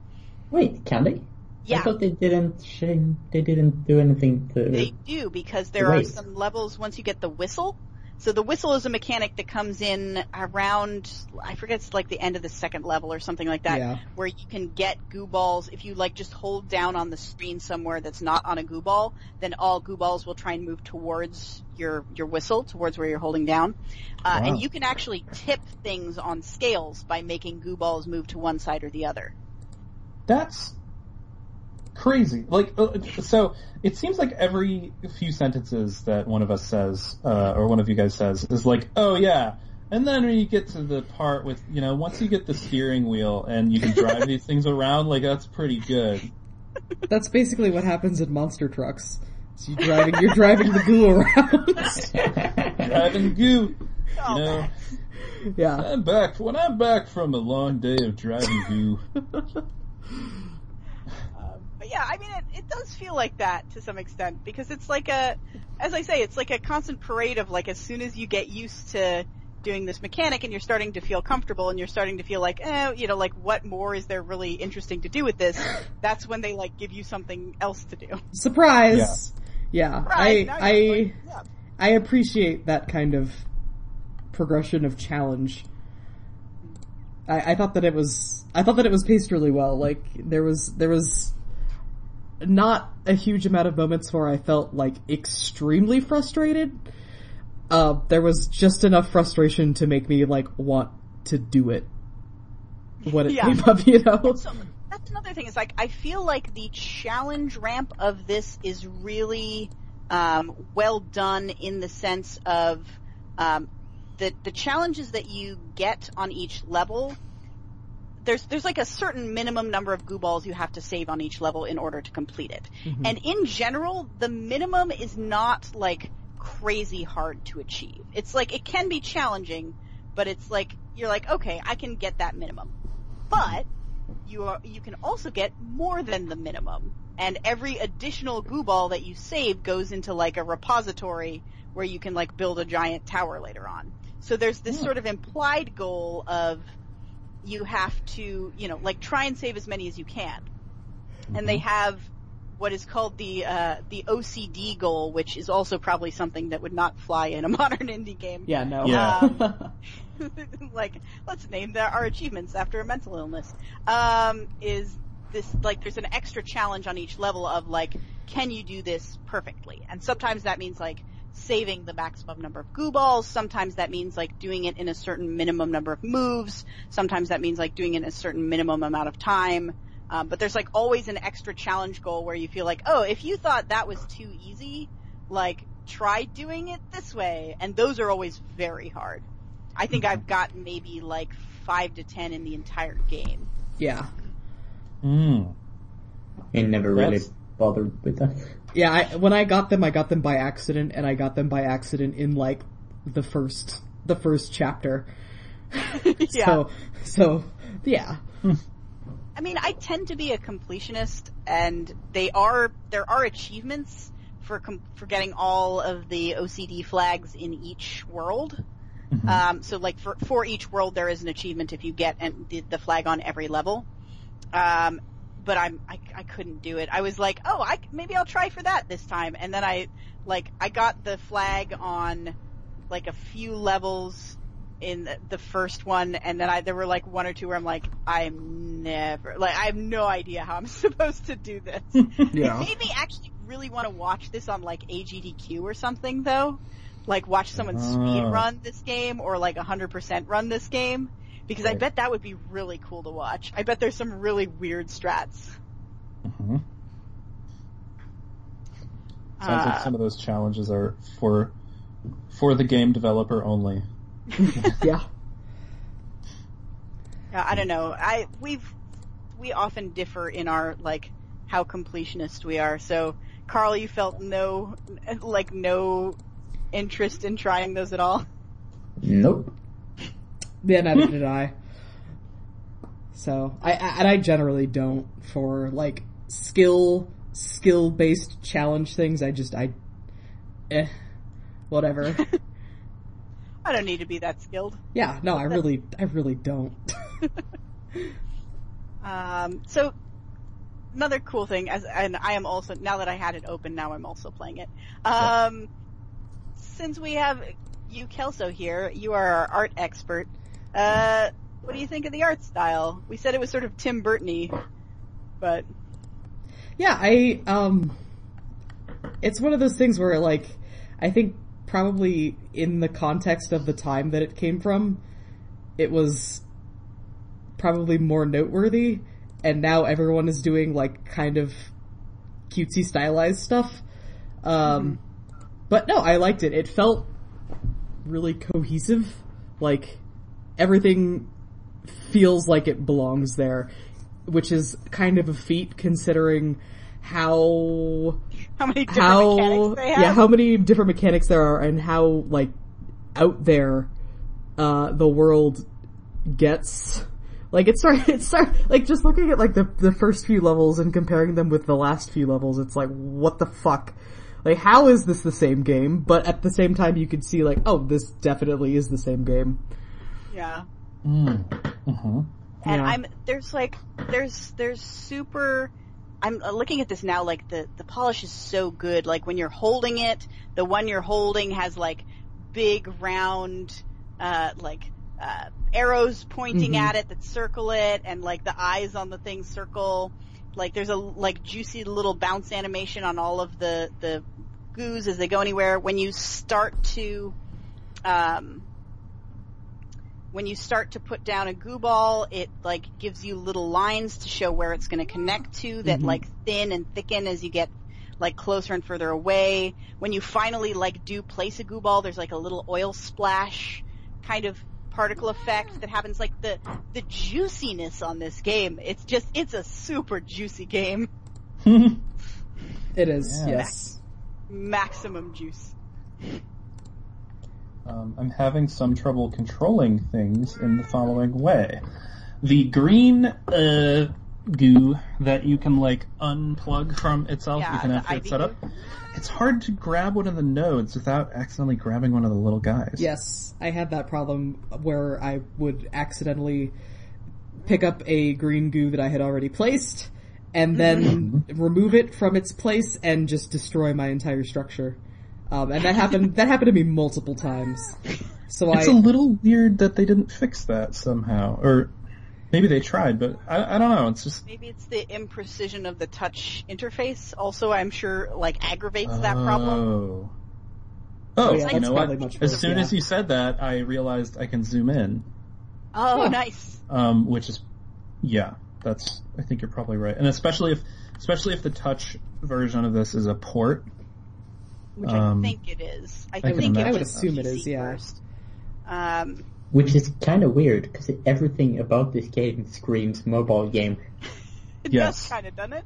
Wait, can they? Yeah. I thought they didn't shame, they didn't do anything to... They do, because there are some levels, once you get the whistle, So the whistle is a mechanic that comes in around, I forget, it's like the end of the second level or something like that, yeah. where you can get goo balls. If you like just hold down on the screen somewhere that's not on a goo ball, then all goo balls will try and move towards your, your whistle, towards where you're holding down. Uh, wow. And you can actually tip things on scales by making goo balls move to one side or the other. That's crazy. Like, so it seems like every few sentences that one of us says, uh, or one of you guys says, is like, oh yeah. And then when you get to the part with, you know, once you get the steering wheel and you can drive these things around, like, that's pretty good. That's basically what happens in Monster Trucks. So you're driving, you're driving the goo around. Driving goo. Oh, you know, yeah. When I'm back, when I'm back from a long day of driving goo. Yeah, I mean, it, it does feel like that to some extent, because it's like a, as I say, it's like a constant parade of, like, as soon as you get used to doing this mechanic and you're starting to feel comfortable and you're starting to feel like, eh, you know, like, what more is there really interesting to do with this? That's when they, like, give you something else to do. Surprise! Yeah. yeah. Surprise. I, I, like, yeah. I appreciate that kind of progression of challenge. I, I thought that it was, I thought that it was paced really well. Like, there was, there was, not a huge amount of moments where I felt, like, extremely frustrated. Uh, there was just enough frustration to make me, like, want to do it when it yeah. came up, you know? So, that's another thing. Is like, I feel like the challenge ramp of this is really um, well done in the sense of um, the, the challenges that you get on each level. There's, there's like a certain minimum number of goo balls you have to save on each level in order to complete it. Mm-hmm. And in general, the minimum is not, like, crazy hard to achieve. It's like, it can be challenging, but it's like, you're like, okay, I can get that minimum. But you are, you can also get more than the minimum. And every additional goo ball that you save goes into, like, a repository where you can, like, build a giant tower later on. So there's this yeah. sort of implied goal of, you have to, you know, like, try and save as many as you can. And they have what is called the uh, the O C D goal, which is also probably something that would not fly in a modern indie game. Yeah, no. Yeah. Um, like, let's name the, our achievements after a mental illness. Um, is this, like, there's an extra challenge on each level of, like, can you do this perfectly? And sometimes that means, like, saving the maximum number of goo balls. Sometimes that means, like, doing it in a certain minimum number of moves. Sometimes that means, like, doing it in a certain minimum amount of time. Um, but there's, like, always an extra challenge goal where you feel like, oh, if you thought that was too easy, like, try doing it this way. And those are always very hard. I think I've got maybe, like, five to ten in the entire game. Yeah. Mm. I never really That's... bothered with that. Yeah, I, when I got them, I got them by accident, and I got them by accident in, like, the first, the first chapter. yeah. So, so, yeah. I mean, I tend to be a completionist, and they are, there are achievements for, com- for getting all of the O C D flags in each world. Mm-hmm. Um, so, like, for, for each world, there is an achievement if you get and the, the flag on every level. Um, But I'm, I, I couldn't do it. I was like, oh, I, maybe I'll try for that this time. And then I, like, I got the flag on, like, a few levels in the, the first one. And then I, there were, like, one or two where I'm like, I'm never, like, I have no idea how I'm supposed to do this. yeah. It made me actually really want to watch this on, like, A G D Q or something, though. Like, watch someone oh. speed run this game or, like, one hundred percent run this game. Because I bet that would be really cool to watch. I bet there's some really weird strats. Mm-hmm. Sounds uh, like some of those challenges are for for the game developer only. yeah. Yeah, I don't know. I we've we often differ in our, like, how completionist we are. So, Carl, you felt no like no interest in trying those at all? Nope. Yeah, neither did I. So, I, I, and I generally don't for, like, skill, skill-based challenge things. I just, I, eh, whatever. I don't need to be that skilled. Yeah, no, I really, I really don't. um, so, another cool thing, as, and I am also, now that I had it open, now I'm also playing it. Um, yeah. Since we have you, Kelso, here. You are our art expert. Uh, what do you think of the art style? We said it was sort of Tim Burton-y, but... Yeah, I, um... It's one of those things where, like, I think probably in the context of the time that it came from, it was probably more noteworthy, and now everyone is doing, like, kind of cutesy stylized stuff. Um, mm-hmm. But no, I liked it. It felt really cohesive. Like, everything feels like it belongs there, which is kind of a feat considering how... How many different how, mechanics they have? Yeah, how many different mechanics there are, and how, like, out there uh, the world gets. Like, it started, it started, like, just looking at, like, the, the first few levels and comparing them with the last few levels, it's like, what the fuck? Like, how is this the same game? But at the same time, you could see, like, oh, this definitely is the same game. Yeah. Mm. Uh-huh. And yeah. I'm, there's, like, there's, there's super... I'm looking at this now, like, the, the polish is so good. Like, when you're holding it, the one you're holding has, like, big, round, uh, like, uh, arrows pointing mm-hmm. at it that circle it, and, like, the eyes on the thing circle. Like, there's a, like, juicy little bounce animation on all of the, the goos as they go anywhere. When you start to, um, when you start to put down a goo ball, it, like, gives you little lines to show where it's going to connect to that, mm-hmm. like, thin and thicken as you get, like, closer and further away. When you finally, like, do place a goo ball, there's, like, a little oil splash kind of particle effect that happens. Like, the, the juiciness on this game, it's just, it's a super juicy game. It is, yeah. Yes. Maximum juice. Um, I'm having some trouble controlling things in the following way. The green uh, goo that you can, like, unplug from itself, yeah, you can after it's set up, it's hard to grab one of the nodes without accidentally grabbing one of the little guys. Yes, I had that problem where I would accidentally pick up a green goo that I had already placed, and then remove it from its place and just destroy my entire structure. Um, and that happened, that happened to me multiple times. So it's I, a little weird that they didn't fix that somehow. Or maybe they tried, but I, I don't know. It's just. Maybe it's the imprecision of the touch interface also, I'm sure, like, aggravates oh. that problem. Oh, yeah, like, you know what? Much as soon yeah. as you said that, I realized I can zoom in. Oh, huh. Nice. Um, which is, yeah, that's, I think you're probably right. And especially if, especially if the touch version of this is a port. Which um, I think it is. I, I think it I would assume it is, yeah. Um, Which is kind of weird, because everything about this game screams mobile game. It yes. does kind of, doesn't it?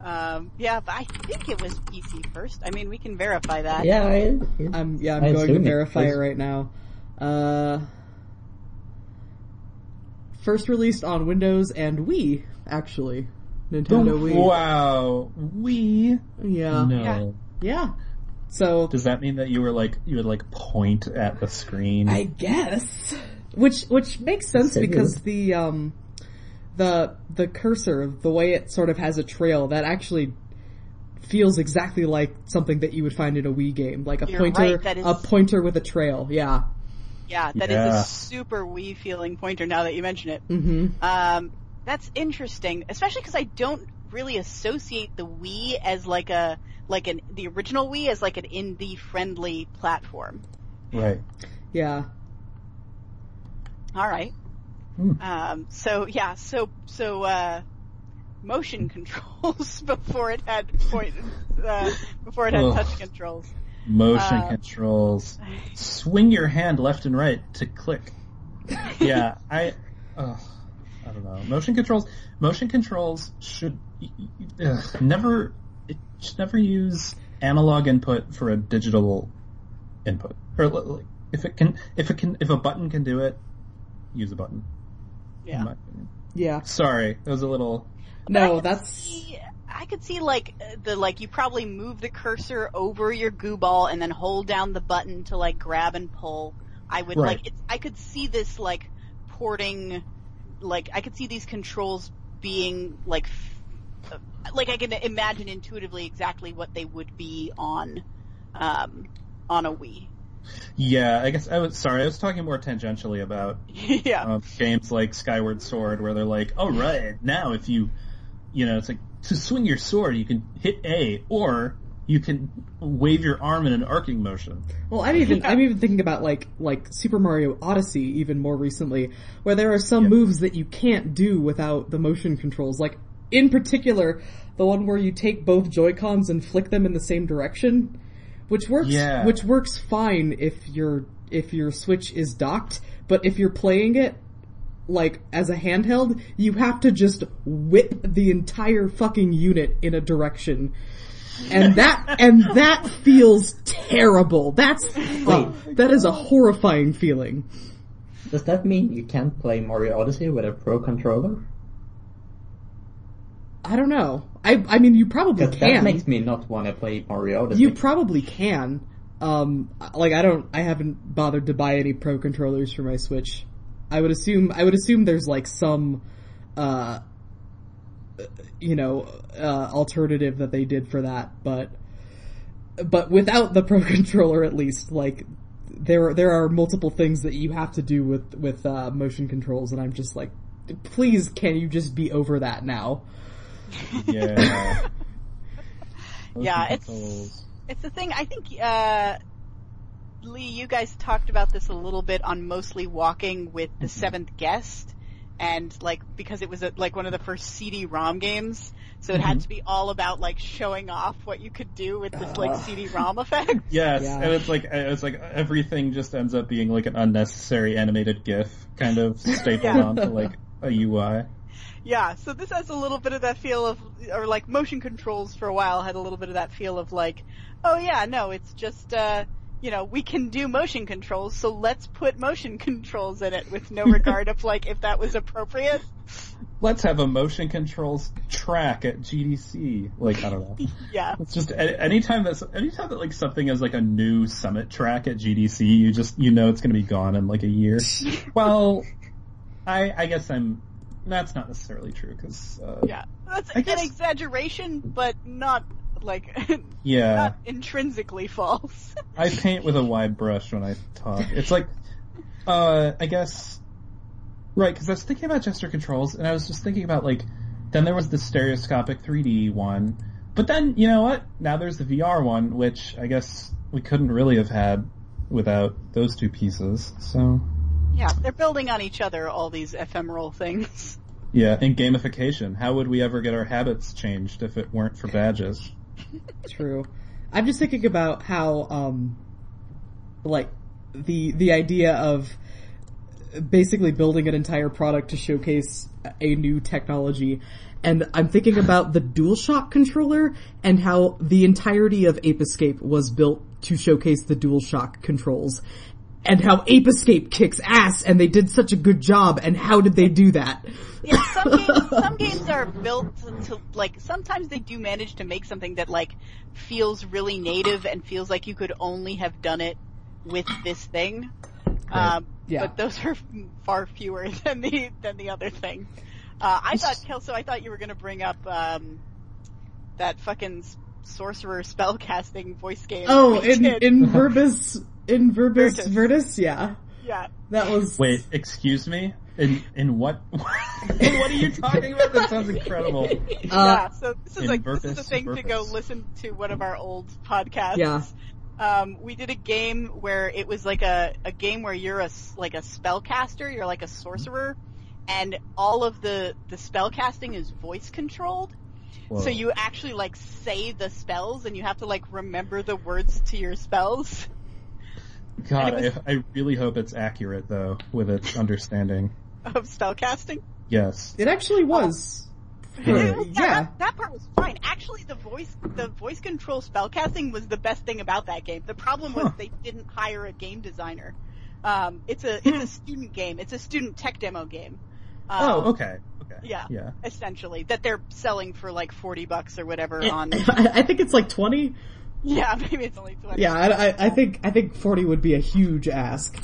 Um, yeah, but I think it was P C first. I mean, we can verify that. Yeah, I, yeah. I'm, yeah, I'm I going to verify it, it right now. Uh, first released on Windows and Wii, actually. Nintendo oh, Wii. Wow. Wii? Yeah. No. Yeah. yeah. So. Does that mean that you were like, you would like point at the screen? I guess. Which, which makes sense Save because it. the, um, the, the cursor, the way it sort of has a trail, that actually feels exactly like something that you would find in a Wii game. Like a You're pointer, right, is... a pointer with a trail. Yeah. Yeah, that yeah. is a super Wii feeling pointer now that you mention it. Mm-hmm. Um, That's interesting, especially because I don't really associate the Wii as like a, like an, the original Wii as like an indie-friendly platform. Right. Yeah. Alright. Mm. Um, so yeah, so, so, uh, motion controls before it had point, uh, before it had Ugh. touch controls. Motion uh, controls. Swing your hand left and right to click. Yeah, I, ugh. I don't know. Motion controls. Motion controls should ugh, never. It should never use analog input for a digital input. Or like, if it can, if it can, if a button can do it, use a button. Yeah. In my opinion. Yeah. Sorry, that was a little. No, I that's. See, I could see like the like you probably move the cursor over your goo ball and then hold down the button to like grab and pull. I would right. like. It's, I could see this like porting. Like, I could see these controls being, like, f- like I can imagine intuitively exactly what they would be on, um, on a Wii. Yeah, I guess I was sorry. I was talking more tangentially about yeah. um, games like Skyward Sword, where they're like, "Oh, right, now if you, you know, it's like to swing your sword, you can hit A, or you can wave your arm in an arcing motion." Well, I'm even I'm even thinking about like like Super Mario Odyssey, even more recently, where there are some yeah. moves that you can't do without the motion controls, like in particular the one where you take both Joy-Cons and flick them in the same direction. Which works, yeah. which works fine if your, if your Switch is docked, but if you're playing it, like, as a handheld, you have to just whip the entire fucking unit in a direction. And that, and that feels terrible. That's, like, oh, that is a horrifying feeling. Does that mean you can't play Mario Odyssey with a pro controller? I don't know. I I mean, you probably can. That makes me not want to play Mario Odyssey. You probably can. Um, like I don't, I haven't bothered to buy any pro controllers for my Switch. I would assume, I would assume there's like some, uh, you know, uh, alternative that they did for that. But, but without the pro controller, at least, like there there are multiple things that you have to do with with uh, motion controls, and I'm just like, please, can you just be over that now? Yeah. yeah, it's it's the thing. I think uh Lee, you guys talked about this a little bit on Mostly Walking with the mm-hmm. Seventh Guest, and like because it was a, like one of the first C D ROM games, so it mm-hmm. had to be all about like showing off what you could do with this uh, like C D ROM effect. Yes, yeah. and it's like it's like everything just ends up being like an unnecessary animated GIF kind of stapled yeah. onto like a U I. Yeah, so this has a little bit of that feel of, or like motion controls for a while had a little bit of that feel of like, oh yeah, no, it's just, uh, you know, we can do motion controls, so let's put motion controls in it with no regard of like if that was appropriate. Let's have a motion controls track at G D C. Like, I don't know. yeah. It's just, anytime that's, anytime that like something is like a new summit track at G D C, you just, you know it's gonna be gone in like a year. Well, I, I guess I'm, that's not necessarily true, because... Uh, yeah, that's I an guess... exaggeration, but not, like, yeah. not intrinsically false. I paint with a wide brush when I talk. It's like, uh, I guess... Right, because I was thinking about gesture controls, and I was just thinking about, like, then there was the stereoscopic three D one, but then, you know what? Now there's the V R one, which I guess we couldn't really have had without those two pieces, so... Yeah, they're building on each other, all these ephemeral things. Yeah, and gamification. How would we ever get our habits changed if it weren't for badges? True. I'm just thinking about how, um, like, the the idea of basically building an entire product to showcase a new technology. And I'm thinking about the DualShock controller and how the entirety of Ape Escape was built to showcase the DualShock controls. And how Ape Escape kicks ass, and they did such a good job, and how did they do that? Yeah, some games, some games are built to, like, sometimes they do manage to make something that, like, feels really native and feels like you could only have done it with this thing. Um, yeah. But those are far fewer than the, than the other thing. Uh, I thought, Kelso, I thought you were gonna bring up, um, that fucking sorcerer spellcasting voice game. Oh, in, in Verbis... In Verbis Virtus. Virtus, yeah. Yeah. That was... Wait, excuse me? In in what? In what are you talking about? That sounds incredible. Uh, yeah, so this is like Verbis, this is a thing Verbis. To go listen to one of our old podcasts. Yeah. Um, we did a game where it was like a, a game where you're a, like a spellcaster, you're like a sorcerer, and all of the, the spellcasting is voice controlled. Whoa. So you actually like say the spells and you have to like remember the words to your spells. God, was, I, I really hope it's accurate, though, with its understanding. Of spellcasting? Yes. It actually was. Uh, it was yeah. That, that part was fine. Actually, the voice the voice control spellcasting was the best thing about that game. The problem was huh. they didn't hire a game designer. Um, it's a it's a student game. It's a student tech demo game. Um, oh, okay. Okay. Yeah, yeah. Essentially. That they're selling for, like, forty bucks or whatever it, on... I think it's, like, twenty... Yeah, maybe it's only twenty. Yeah, I, I, I think I think forty would be a huge ask.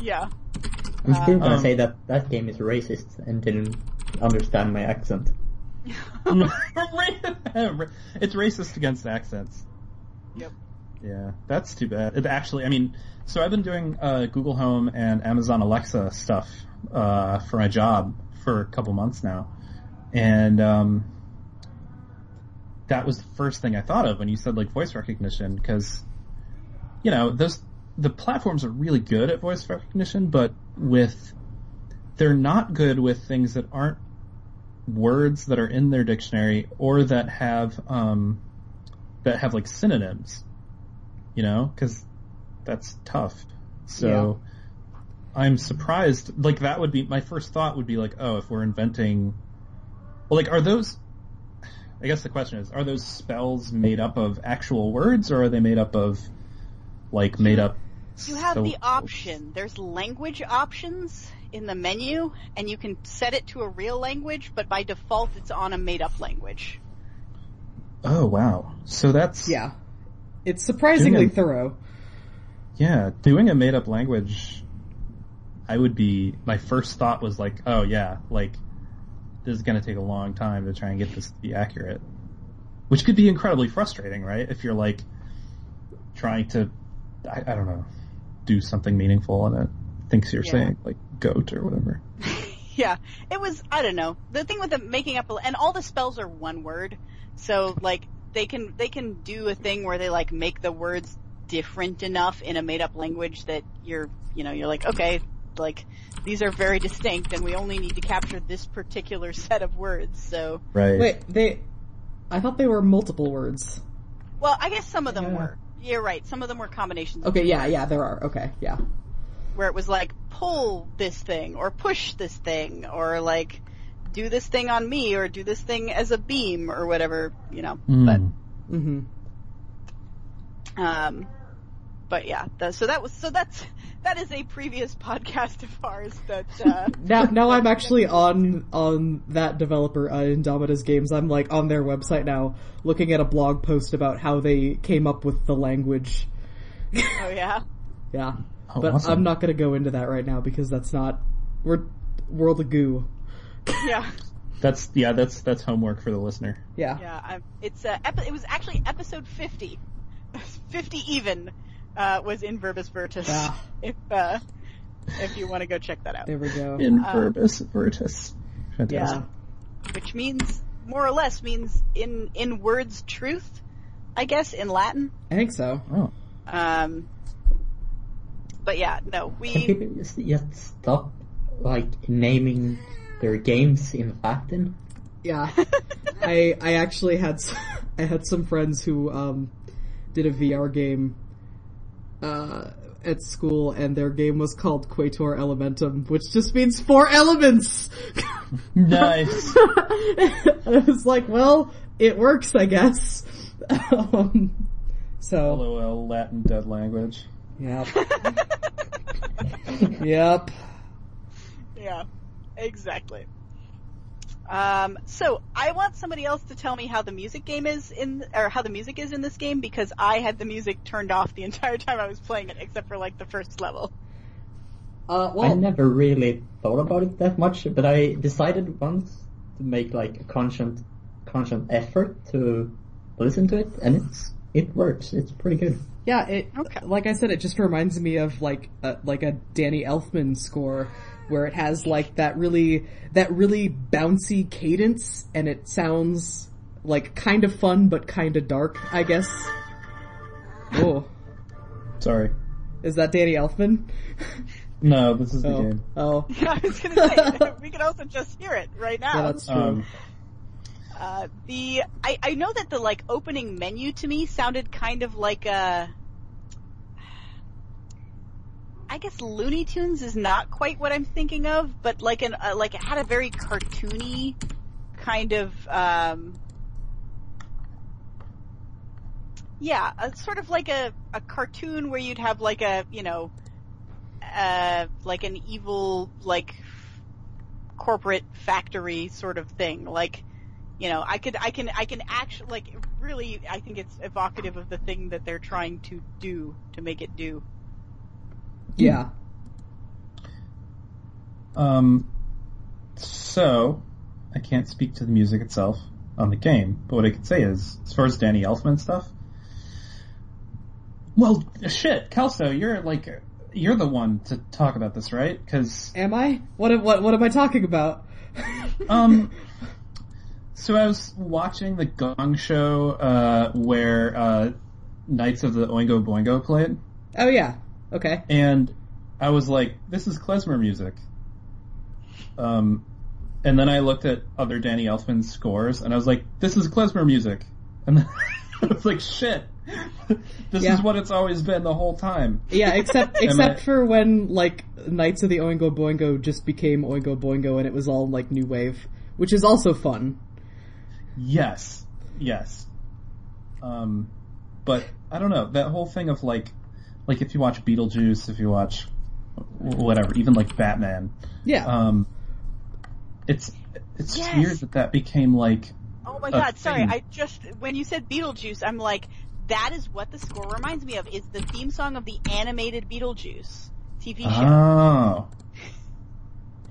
Yeah. I'm still um, gonna say that that game is racist and didn't understand my accent. It's racist against accents. Yep. Yeah, that's too bad. It actually, I mean, so I've been doing uh, Google Home and Amazon Alexa stuff uh, for my job for a couple months now, and um, that was the first thing I thought of when you said like voice recognition, because you know those the platforms are really good at voice recognition, but with they're not good with things that aren't words that are in their dictionary or that have um, that have like synonyms, you know, because that's tough. So yeah. I'm surprised. Like that would be my first thought would be like, oh, if we're inventing, well, like are those? I guess the question is, are those spells made up of actual words or are they made up of like made up? You have so- the option. There's language options in the menu, and you can set it to a real language, but by default it's on a made-up language. Oh, wow. So that's... Yeah. It's surprisingly a, thorough. Yeah, doing a made-up language, I would be... My first thought was like, oh, yeah, like, this is going to take a long time to try and get this to be accurate. Which could be incredibly frustrating, right? If you're, like, trying to, I, I don't know, do something meaningful in it. Thinks you're yeah. saying, like, goat or whatever. Yeah. It was, I don't know. The thing with the making up, and all the spells are one word, so, like, they can they can do a thing where they, like, make the words different enough in a made-up language that you're, you know, you're like, okay, like, these are very distinct, and we only need to capture this particular set of words, so. Right. Wait, they, I thought they were multiple words. Well, I guess some of them yeah. were. You're right. Some of them were combinations. Okay, of yeah, words. yeah, there are. Okay, yeah. Where it was like, pull this thing, or push this thing, or like, do this thing on me, or do this thing as a beam, or whatever, you know. Mm. But, mm-hmm. um, but yeah. The, so that was so that's that is a previous podcast of ours that. Uh, now, now I'm actually on on that developer, uh, Indomita's Games. I'm like on their website now, looking at a blog post about how they came up with the language. Oh yeah. Yeah. Oh, but awesome. I'm not going to go into that right now because that's not we're World of Goo. Yeah. That's yeah. That's that's homework for the listener. Yeah. Yeah. I'm, it's uh, epi- it was actually episode fifty. fifty even uh, was in verbis virtus. Yeah. If uh, if you want to go check that out. There we go. In um, verbis virtus. Fantastic. Yeah. Which means more or less means in in words truth, I guess in Latin. I think so. Oh. Um. But yeah, no, we... Can people just, just stop, like, naming their games in Latin? Yeah. I I actually had some, I had some friends who um did a V R game uh at school, and their game was called Quator Elementum, which just means four elements! Nice. I was like, well, it works, I guess. um, so... LOL, Latin dead language. Yep. Yep. Yeah, exactly. Um, so I want somebody else to tell me how the music game is in, or how the music is in this game, because I had the music turned off the entire time I was playing it, except for like the first level. Uh, well, I never really thought about it that much, but I decided once to make like a conscious, conscious effort to listen to it, and it's it works. It's pretty good. Yeah, it okay. like I said, it just reminds me of like a, like a Danny Elfman score, where it has like that really that really bouncy cadence, and it sounds like kind of fun but kind of dark, I guess. Oh, sorry. Is that Danny Elfman? No, this is oh. the game. Oh, yeah, I was gonna say we can also just hear it right now. Yeah, that's true. Um, Uh, the, I, I know that the, like, opening menu to me sounded kind of like a, I guess Looney Tunes is not quite what I'm thinking of, but like an, uh, like it had a very cartoony kind of, um, yeah, a, sort of like a, a cartoon where you'd have like a, you know, uh, like an evil, like, corporate factory sort of thing, like, you know, I could, I can, I can actually, like, really, I think it's evocative of the thing that they're trying to do, to make it do. Yeah. Um, so, I can't speak to the music itself on the game, but what I can say is, as far as Danny Elfman stuff, Well, shit, Kelso, you're like you're the one to talk about this, right? Because am I? What what what am I talking about? um. So I was watching the Gong Show uh, where uh, Knights of the Oingo Boingo played. Oh yeah. Okay. And I was like, this is klezmer music. Um, and then I looked at other Danny Elfman scores, and I was like, this is klezmer music. And then I was like, shit, this yeah. is what it's always been the whole time. Yeah, except except I... for when, like, Knights of the Oingo Boingo just became Oingo Boingo, and it was all, like, new wave, which is also fun. Yes, yes. Um, but, I don't know, that whole thing of, like, like, if you watch Beetlejuice, if you watch whatever, even, like, Batman. Yeah. Um, it's it's yes. weird that that became, like, oh, my God, sorry, I just, when you said Beetlejuice, I'm like, that is what the score reminds me of, is the theme song of the animated Beetlejuice T V show. Oh.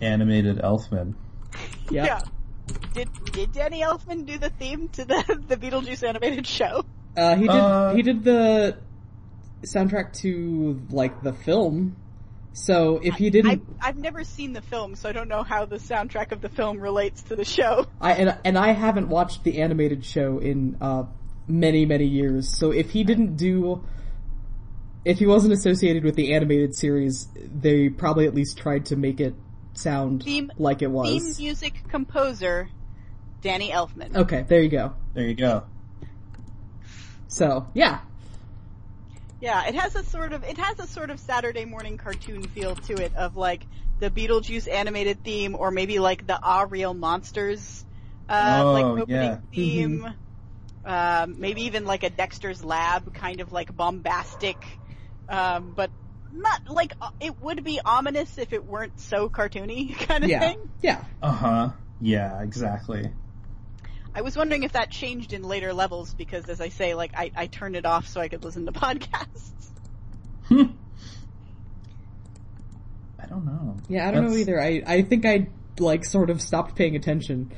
Animated Elfman. Yeah. yeah. Did did Danny Elfman do the theme to the, the Beetlejuice animated show? Uh, he did. Uh, he did the soundtrack to, like, the film. So if he didn't, I, I've never seen the film, so I don't know how the soundtrack of the film relates to the show. I and, and I haven't watched the animated show in uh, many many years. So if he didn't do, if he wasn't associated with the animated series, they probably at least tried to make it sound theme, like it was. Theme music composer, Danny Elfman. Okay, there you go. There you go. So yeah. Yeah, it has a sort of it has a sort of Saturday morning cartoon feel to it of, like, the Beetlejuice animated theme, or maybe, like, the Ah Real Monsters uh oh, like opening yeah. theme. Mm-hmm. Um, maybe even like a Dexter's Lab kind of, like, bombastic, um, but not like it would be ominous if it weren't so cartoony kind of yeah. thing. Yeah. Uh huh. Yeah. Exactly. I was wondering if that changed in later levels because, as I say, like, I, I turned it off so I could listen to podcasts. Hmm. I don't know. Yeah, I don't That's... know either. I, I think I, like, sort of stopped paying attention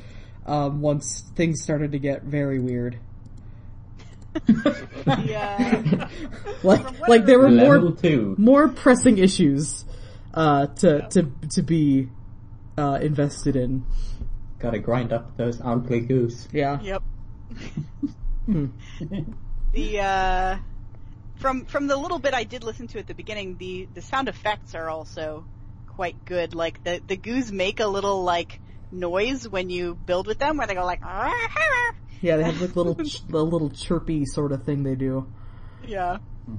um, once things started to get very weird. yeah. like, like there were more, more pressing issues uh, to, yeah. to, to be uh, invested in. Gotta grind up those ugly goose. Yeah. Yep. the, uh, from, from the little bit I did listen to at the beginning, the, the sound effects are also quite good. Like, the, the goos make a little, like, noise when you build with them, where they go like, ah! Yeah, they have, like, little, ch- the little chirpy sort of thing they do. Yeah. Hmm.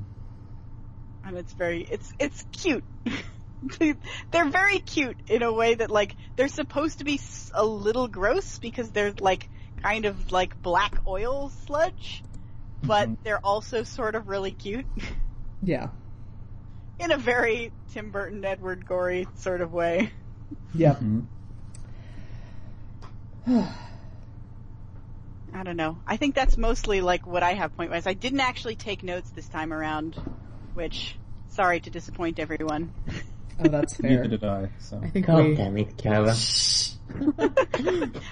And it's very, it's, it's cute. They're very cute in a way that, like, they're supposed to be a little gross because they're, like, kind of like black oil sludge, but mm-hmm. they're also sort of really cute. Yeah. In a very Tim Burton, Edward Gorey sort of way. Yeah. Mm-hmm. I don't know. I think that's mostly, like, what I have point-wise. I didn't actually take notes this time around, which, sorry to disappoint everyone. Oh, that's fair. Neither did I. So. I think God we... damn it, Kala.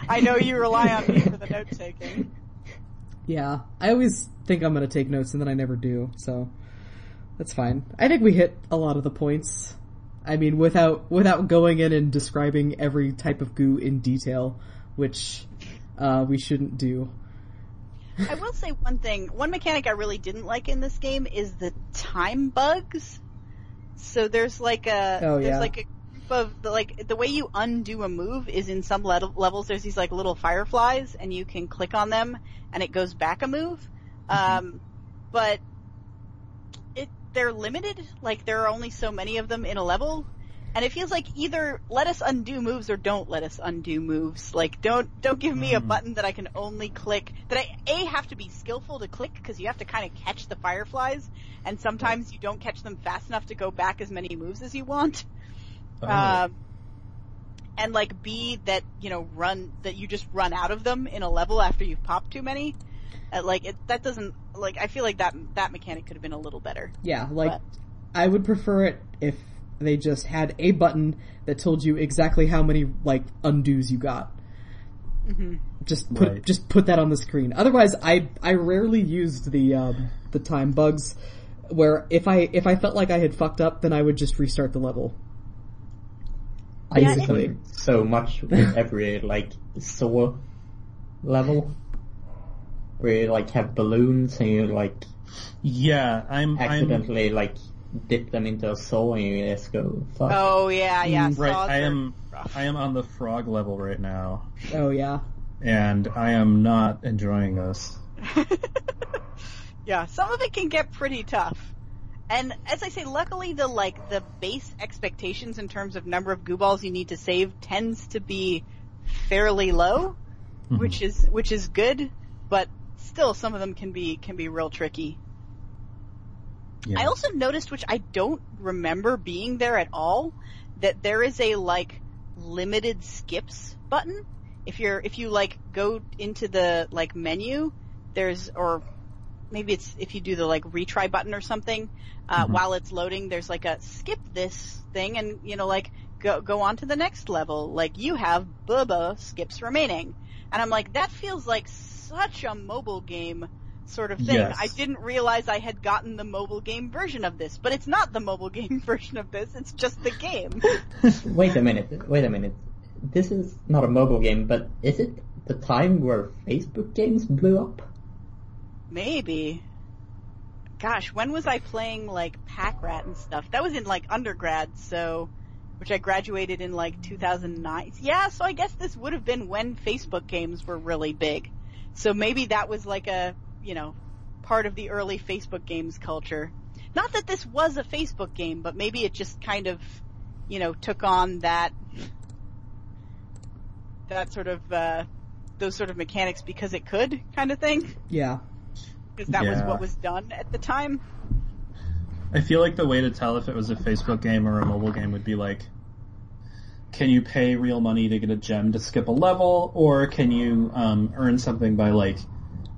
I know you rely on me for the note taking. Yeah, I always think I'm going to take notes and then I never do, so that's fine. I think we hit a lot of the points. I mean, without without going in and describing every type of goo in detail, which uh, we shouldn't do. I will say one thing. One mechanic I really didn't like in this game is the time bugs. So there's like a oh, there's yeah. like a group of the, like the way you undo a move is in some le- levels there's these like little fireflies and you can click on them and it goes back a move, mm-hmm. um, but it they're limited. Like there are only so many of them in a level, and it feels like either let us undo moves or don't let us undo moves. Like don't don't give me mm. a button that I can only click that I a have to be skillful to click because you have to kind of catch the fireflies. And sometimes you don't catch them fast enough to go back as many moves as you want. Oh. Um, and like B, that, you know, run, that you just run out of them in a level after you've popped too many. Uh, like, it, that doesn't, like, I feel like that, that mechanic could have been a little better. Yeah, like, but. I would prefer it if they just had a button that told you exactly how many, like, undos you got. Mm-hmm. Just put, right. just put that on the screen. Otherwise, I, I rarely used the, um, the time bugs. where if I if I felt like I had fucked up, then I would just restart the level. I used to play so much with every like Saw level, where you like have balloons and you like yeah, I'm accidentally I'm... like dip them into a Saw and you just go fuck. Oh yeah, yeah. Right, Saws I am rough. I am on the frog level right now. Oh yeah. And I am not enjoying this. Yeah, some of it can get pretty tough. And as I say, luckily the like the base expectations in terms of number of goo balls you need to save tends to be fairly low, mm-hmm. which is which is good, but still some of them can be can be real tricky. Yeah. I also noticed, which I don't remember being there at all, that there is a like limited skips button. If you're if you like go into the like menu, there's or maybe it's if you do the like retry button or something, uh mm-hmm. while it's loading, there's like a skip this thing and you know like go go on to the next level. Like you have bubba skips remaining. And I'm like, that feels like such a mobile game sort of thing. Yes. I didn't realize I had gotten the mobile game version of this, but it's not the mobile game version of this, it's just the game. Wait a minute, wait a minute. This is not a mobile game, but is it the time where Facebook games blew up? Maybe. Gosh, when was I playing, like, Pac-Rat and stuff? That was in, like, undergrad, so... Which I graduated in, like, two thousand nine. Yeah, so I guess this would have been when Facebook games were really big. So maybe that was, like, a, you know, part of the early Facebook games culture. Not that this was a Facebook game, but maybe it just kind of, you know, took on that... that sort of, uh, those sort of mechanics because it could kind of thing. Yeah. Because that yeah. was what was done at the time. I feel like the way to tell if it was a Facebook game or a mobile game would be like, can you pay real money to get a gem to skip a level, or can you, um, earn something by like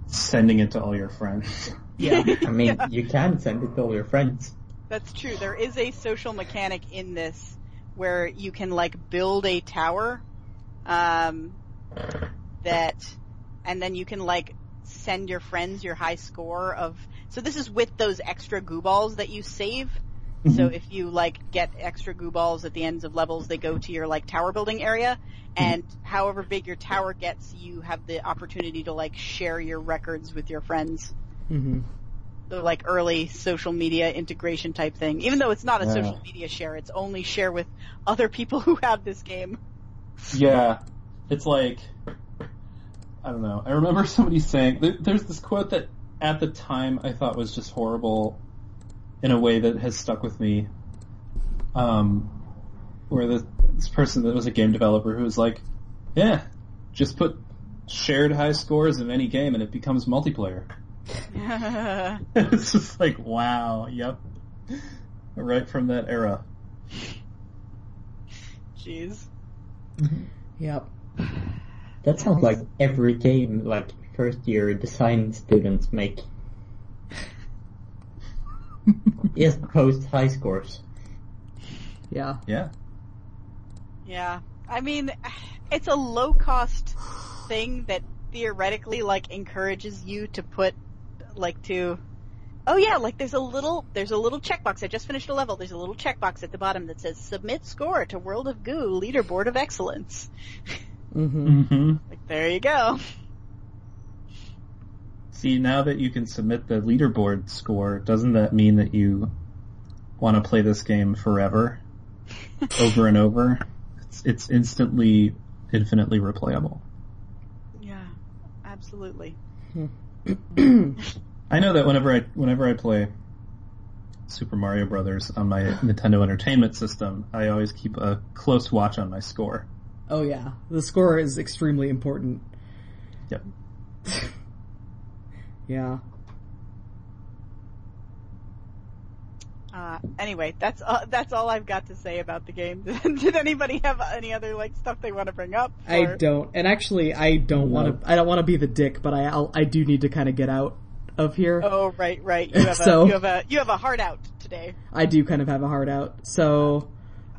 sending it to all your friends? Yeah. I mean, yeah. you can send it to all your friends. That's true. There is a social mechanic in this where you can like build a tower Um, that, and then you can like send your friends your high score of, so this is with those extra goo balls that you save. Mm-hmm. So if you like get extra goo balls at the ends of levels, they go to your like tower building area, and mm-hmm. however big your tower gets, you have the opportunity to like share your records with your friends. Mm-hmm. So like early social media integration type thing, even though it's not a yeah. social media share, it's only share with other people who have this game. Yeah, it's like, I don't know. I remember somebody saying, there, there's this quote that at the time I thought was just horrible in a way that has stuck with me, um, where this, this person that was a game developer who was like, yeah, just put shared high scores in any game and it becomes multiplayer. It's just like, wow, yep. Right from that era. Jeez. Yep. That sounds like every game like first year design students make. Yes, post high scores. Yeah. Yeah. Yeah. I mean, it's a low cost thing that theoretically like encourages you to put like to oh yeah, like there's a little, there's a little checkbox. I just finished a level. There's a little checkbox at the bottom that says submit score to World of Goo Leaderboard of Excellence. Mm-hmm. Mm-hmm. Like there you go. See, now that you can submit the leaderboard score, doesn't that mean that you want to play this game forever, over and over? It's, it's instantly, infinitely replayable. Yeah, absolutely. I know that whenever I whenever I play Super Mario Brothers on my Nintendo Entertainment System, I always keep a close watch on my score. Oh yeah, the score is extremely important. Yep. Yeah. Uh, anyway, that's uh, that's all I've got to say about the game. Did anybody have any other like stuff they want to bring up? Or? I don't, and actually, I don't no. want to. I don't want to be the dick, but I I'll, I do need to kind of get out of here. Oh, right, right. You have, so, a, you have a you have a hard out today. I do kind of have a hard out. So,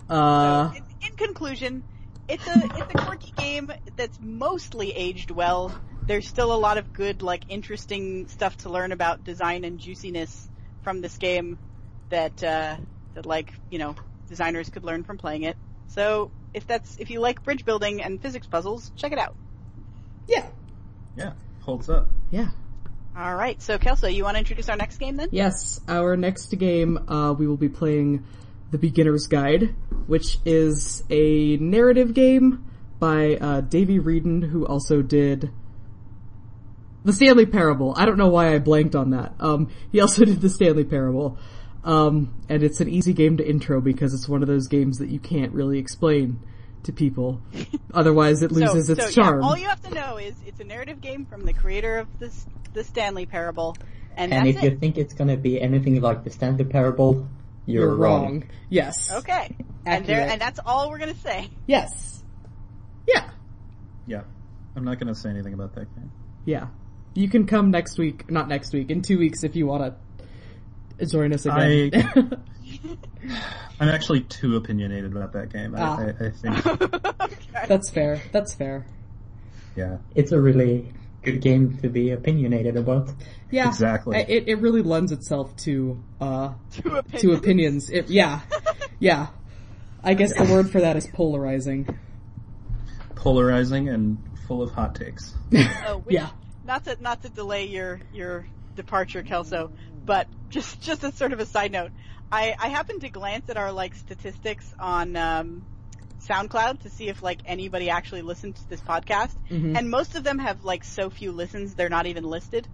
uh, so in, in conclusion, it's a it's a quirky game that's mostly aged well. There's still a lot of good, like, interesting stuff to learn about design and juiciness from this game that uh, that like you know designers could learn from playing it. So if that's if you like bridge building and physics puzzles, check it out. Yeah. Yeah. Holds up. Yeah. All right. So Kelso, you want to introduce our next game then? Yes. Our next game, uh, we will be playing The Beginner's Guide, which is a narrative game by uh, Davey Reedon, who also did The Stanley Parable. I don't know why I blanked on that. Um, he also did The Stanley Parable. Um, and it's an easy game to intro because it's one of those games that you can't really explain to people. Otherwise it loses so, its so, charm. Yeah, all you have to know is it's a narrative game from the creator of this, The Stanley Parable. And, and that's if it. you think it's going to be anything like The Stanley Parable, you're, you're wrong. wrong. Yes. Okay. And, there, and that's all we're going to say. Yes. Yeah. Yeah. I'm not going to say anything about that game. Yeah. You can come next week, not next week, in two weeks if you want to join us again. I, I'm actually too opinionated about that game. Ah. I, I, I think okay. That's fair. That's fair. Yeah. It's a really good game to be opinionated about. Yeah. Exactly. It it really lends itself to, uh, to opinions. To opinions. It, yeah. Yeah. I guess yeah. the word for that is polarizing. Polarizing and full of hot takes. Oh, we, yeah. Not to not to delay your your departure, Kelso, but just just as sort of a side note, I I happened to glance at our like statistics on um, SoundCloud to see if like anybody actually listened to this podcast, mm-hmm. and most of them have like so few listens they're not even listed,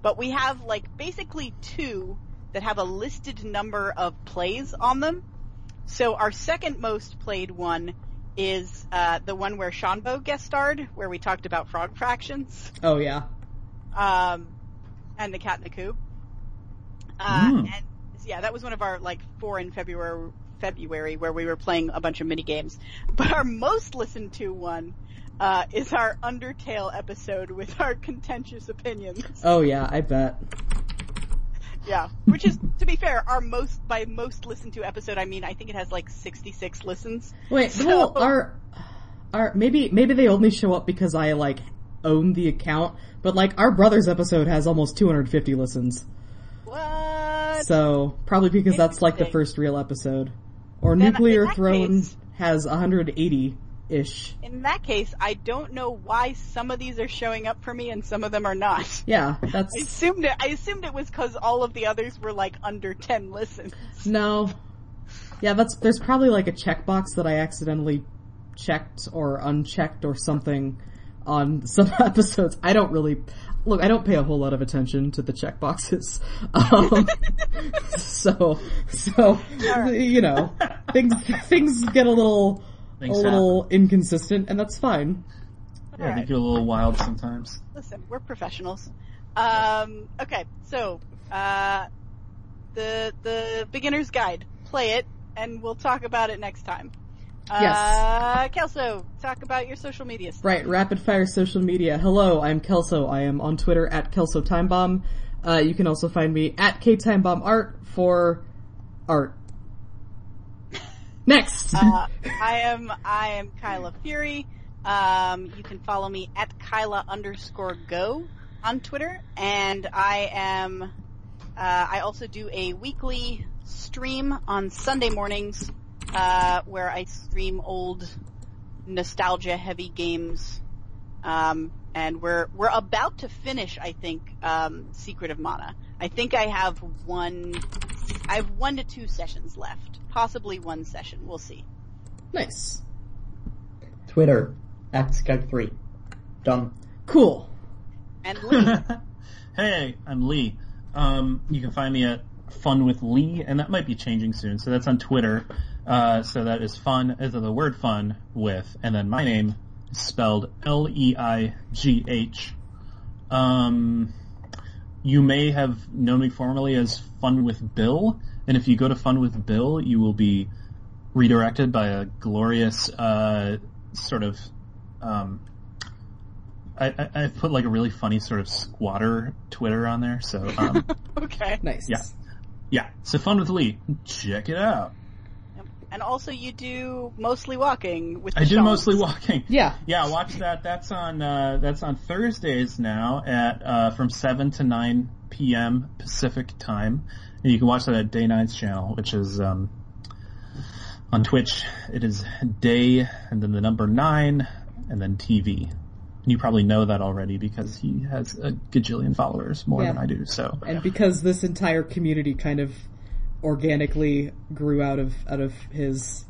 but we have like basically two that have a listed number of plays on them. So our second most played one is uh the one where Seanbo guest starred, where we talked about frog fractions. Oh yeah. Um and the cat in the coop. Uh mm. and yeah, that was one of our like four in February February where we were playing a bunch of mini games. But our most listened to one uh is our Undertale episode with our contentious opinions. Oh yeah, I bet. Yeah, which is, to be fair, our most, by most listened to episode, I mean, I think it has like sixty-six listens. Wait, so... well, our, our, maybe, maybe they only show up because I like own the account, but like our brother's episode has almost two hundred fifty listens. What? So, probably because that's like the first real episode. Or then Nuclear Throne case, has one hundred eighty-ish. In that case, I don't know why some of these are showing up for me and some of them are not. Yeah, that's... I assumed it, I assumed it was because all of the others were, like, under ten listens. No. Yeah, that's... There's probably, like, a checkbox that I accidentally checked or unchecked or something on some episodes. I don't really... Look, I don't pay a whole lot of attention to the checkboxes. Um, so, so, right. you know, things, things get a little... Things a little happen. Inconsistent, and that's fine. Yeah, right. They get a little wild sometimes. Listen, we're professionals. Um, okay, so uh, the the Beginner's Guide. Play it, and we'll talk about it next time. Yes. Uh, Kelso, talk about your social media stuff. Right, rapid fire social media. Hello, I'm Kelso. I am on Twitter at KelsoTimebomb. Uh, you can also find me at KTimebombArt for art. Next! uh, I am, I am Kyla Fury. Um, you can follow me at Kyla underscore go on Twitter. And I am, uh, I also do a weekly stream on Sunday mornings, uh, where I stream old nostalgia heavy games. Um, and we're, we're about to finish, I think, um, Secret of Mana. I think I have one, I have one to two sessions left. Possibly one session. We'll see. Nice. Twitter, at Skype three. Done. Cool. And Lee. Hey, I'm Lee. Um, you can find me at Fun with Lee, and that might be changing soon. So that's on Twitter. Uh, so that is fun, is the word fun with, and then my name is spelled L E I G H. Um, you may have known me formerly as Fun with Bill. And if you go to Fun with Bill, you will be redirected by a glorious uh, sort of. Um, I, I, I put like a really funny sort of squatter Twitter on there, so. Um, okay. Nice. Yeah, yeah. So Fun with Lee, check it out. Yep. And also you do Mostly Walking with the I do Shons. Mostly Walking. Yeah. Yeah, watch that. That's on uh, that's on Thursdays now at uh, from seven to nine p.m. Pacific time. And you can watch that at Day Nine's channel, which is um, on Twitch. It is Day and then the number nine and then T V. And you probably know that already because he has a gajillion followers, more yeah. than I do. So, and because this entire community kind of organically grew out of out of his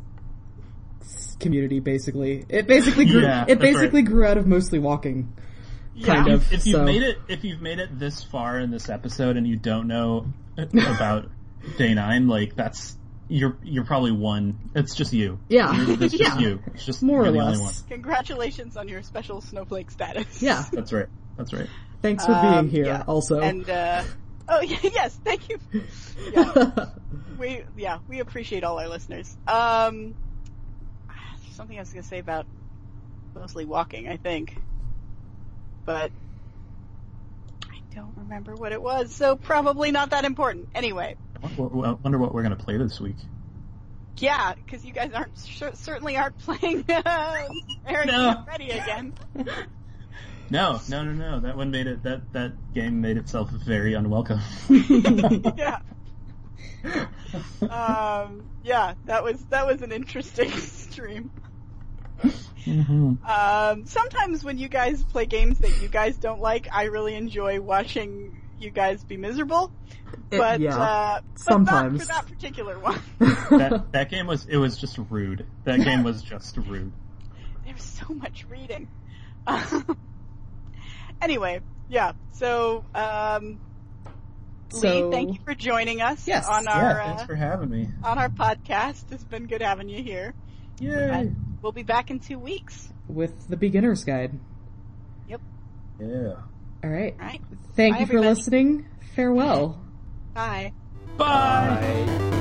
community, basically it basically grew yeah, it basically right. grew out of Mostly Walking, kind yeah, of. If you've so. made it, if you've made it this far in this episode and you don't know about Day Nine, like that's you're you're probably one. It's just you. Yeah, you're, it's just yeah. you. It's just more or less. One. Congratulations on your special snowflake status. Yeah, that's right. That's right. Thanks for um, being here. Yeah. Also, and. Uh, Oh, yes, thank you. Yeah. we yeah, we appreciate all our listeners. Um, something I was going to say about Mostly Walking, I think. But I don't remember what it was, so probably not that important. Anyway. I wonder what we're going to play this week. Yeah, because you guys aren't sure, certainly aren't playing uh, Eric no. and Freddy again. No, no, no, no. That one made it. That, that game made itself very unwelcome. yeah. Um. Yeah. That was that was an interesting stream. Mm-hmm. Um. Sometimes when you guys play games that you guys don't like, I really enjoy watching you guys be miserable. But it, yeah. uh, but sometimes not for that particular one. that that game was it was just rude. That game was just rude. There was so much reading. Anyway, yeah, so, um, so, Lee, thank you for joining us yes, on our, yeah, thanks uh, for having me. On our podcast. It's been good having you here. Yay. And we'll be back in two weeks. With the Beginner's Guide. Yep. Yeah. All right. All right. Thank Bye, you for everybody. listening. Farewell. Bye. Bye. Bye.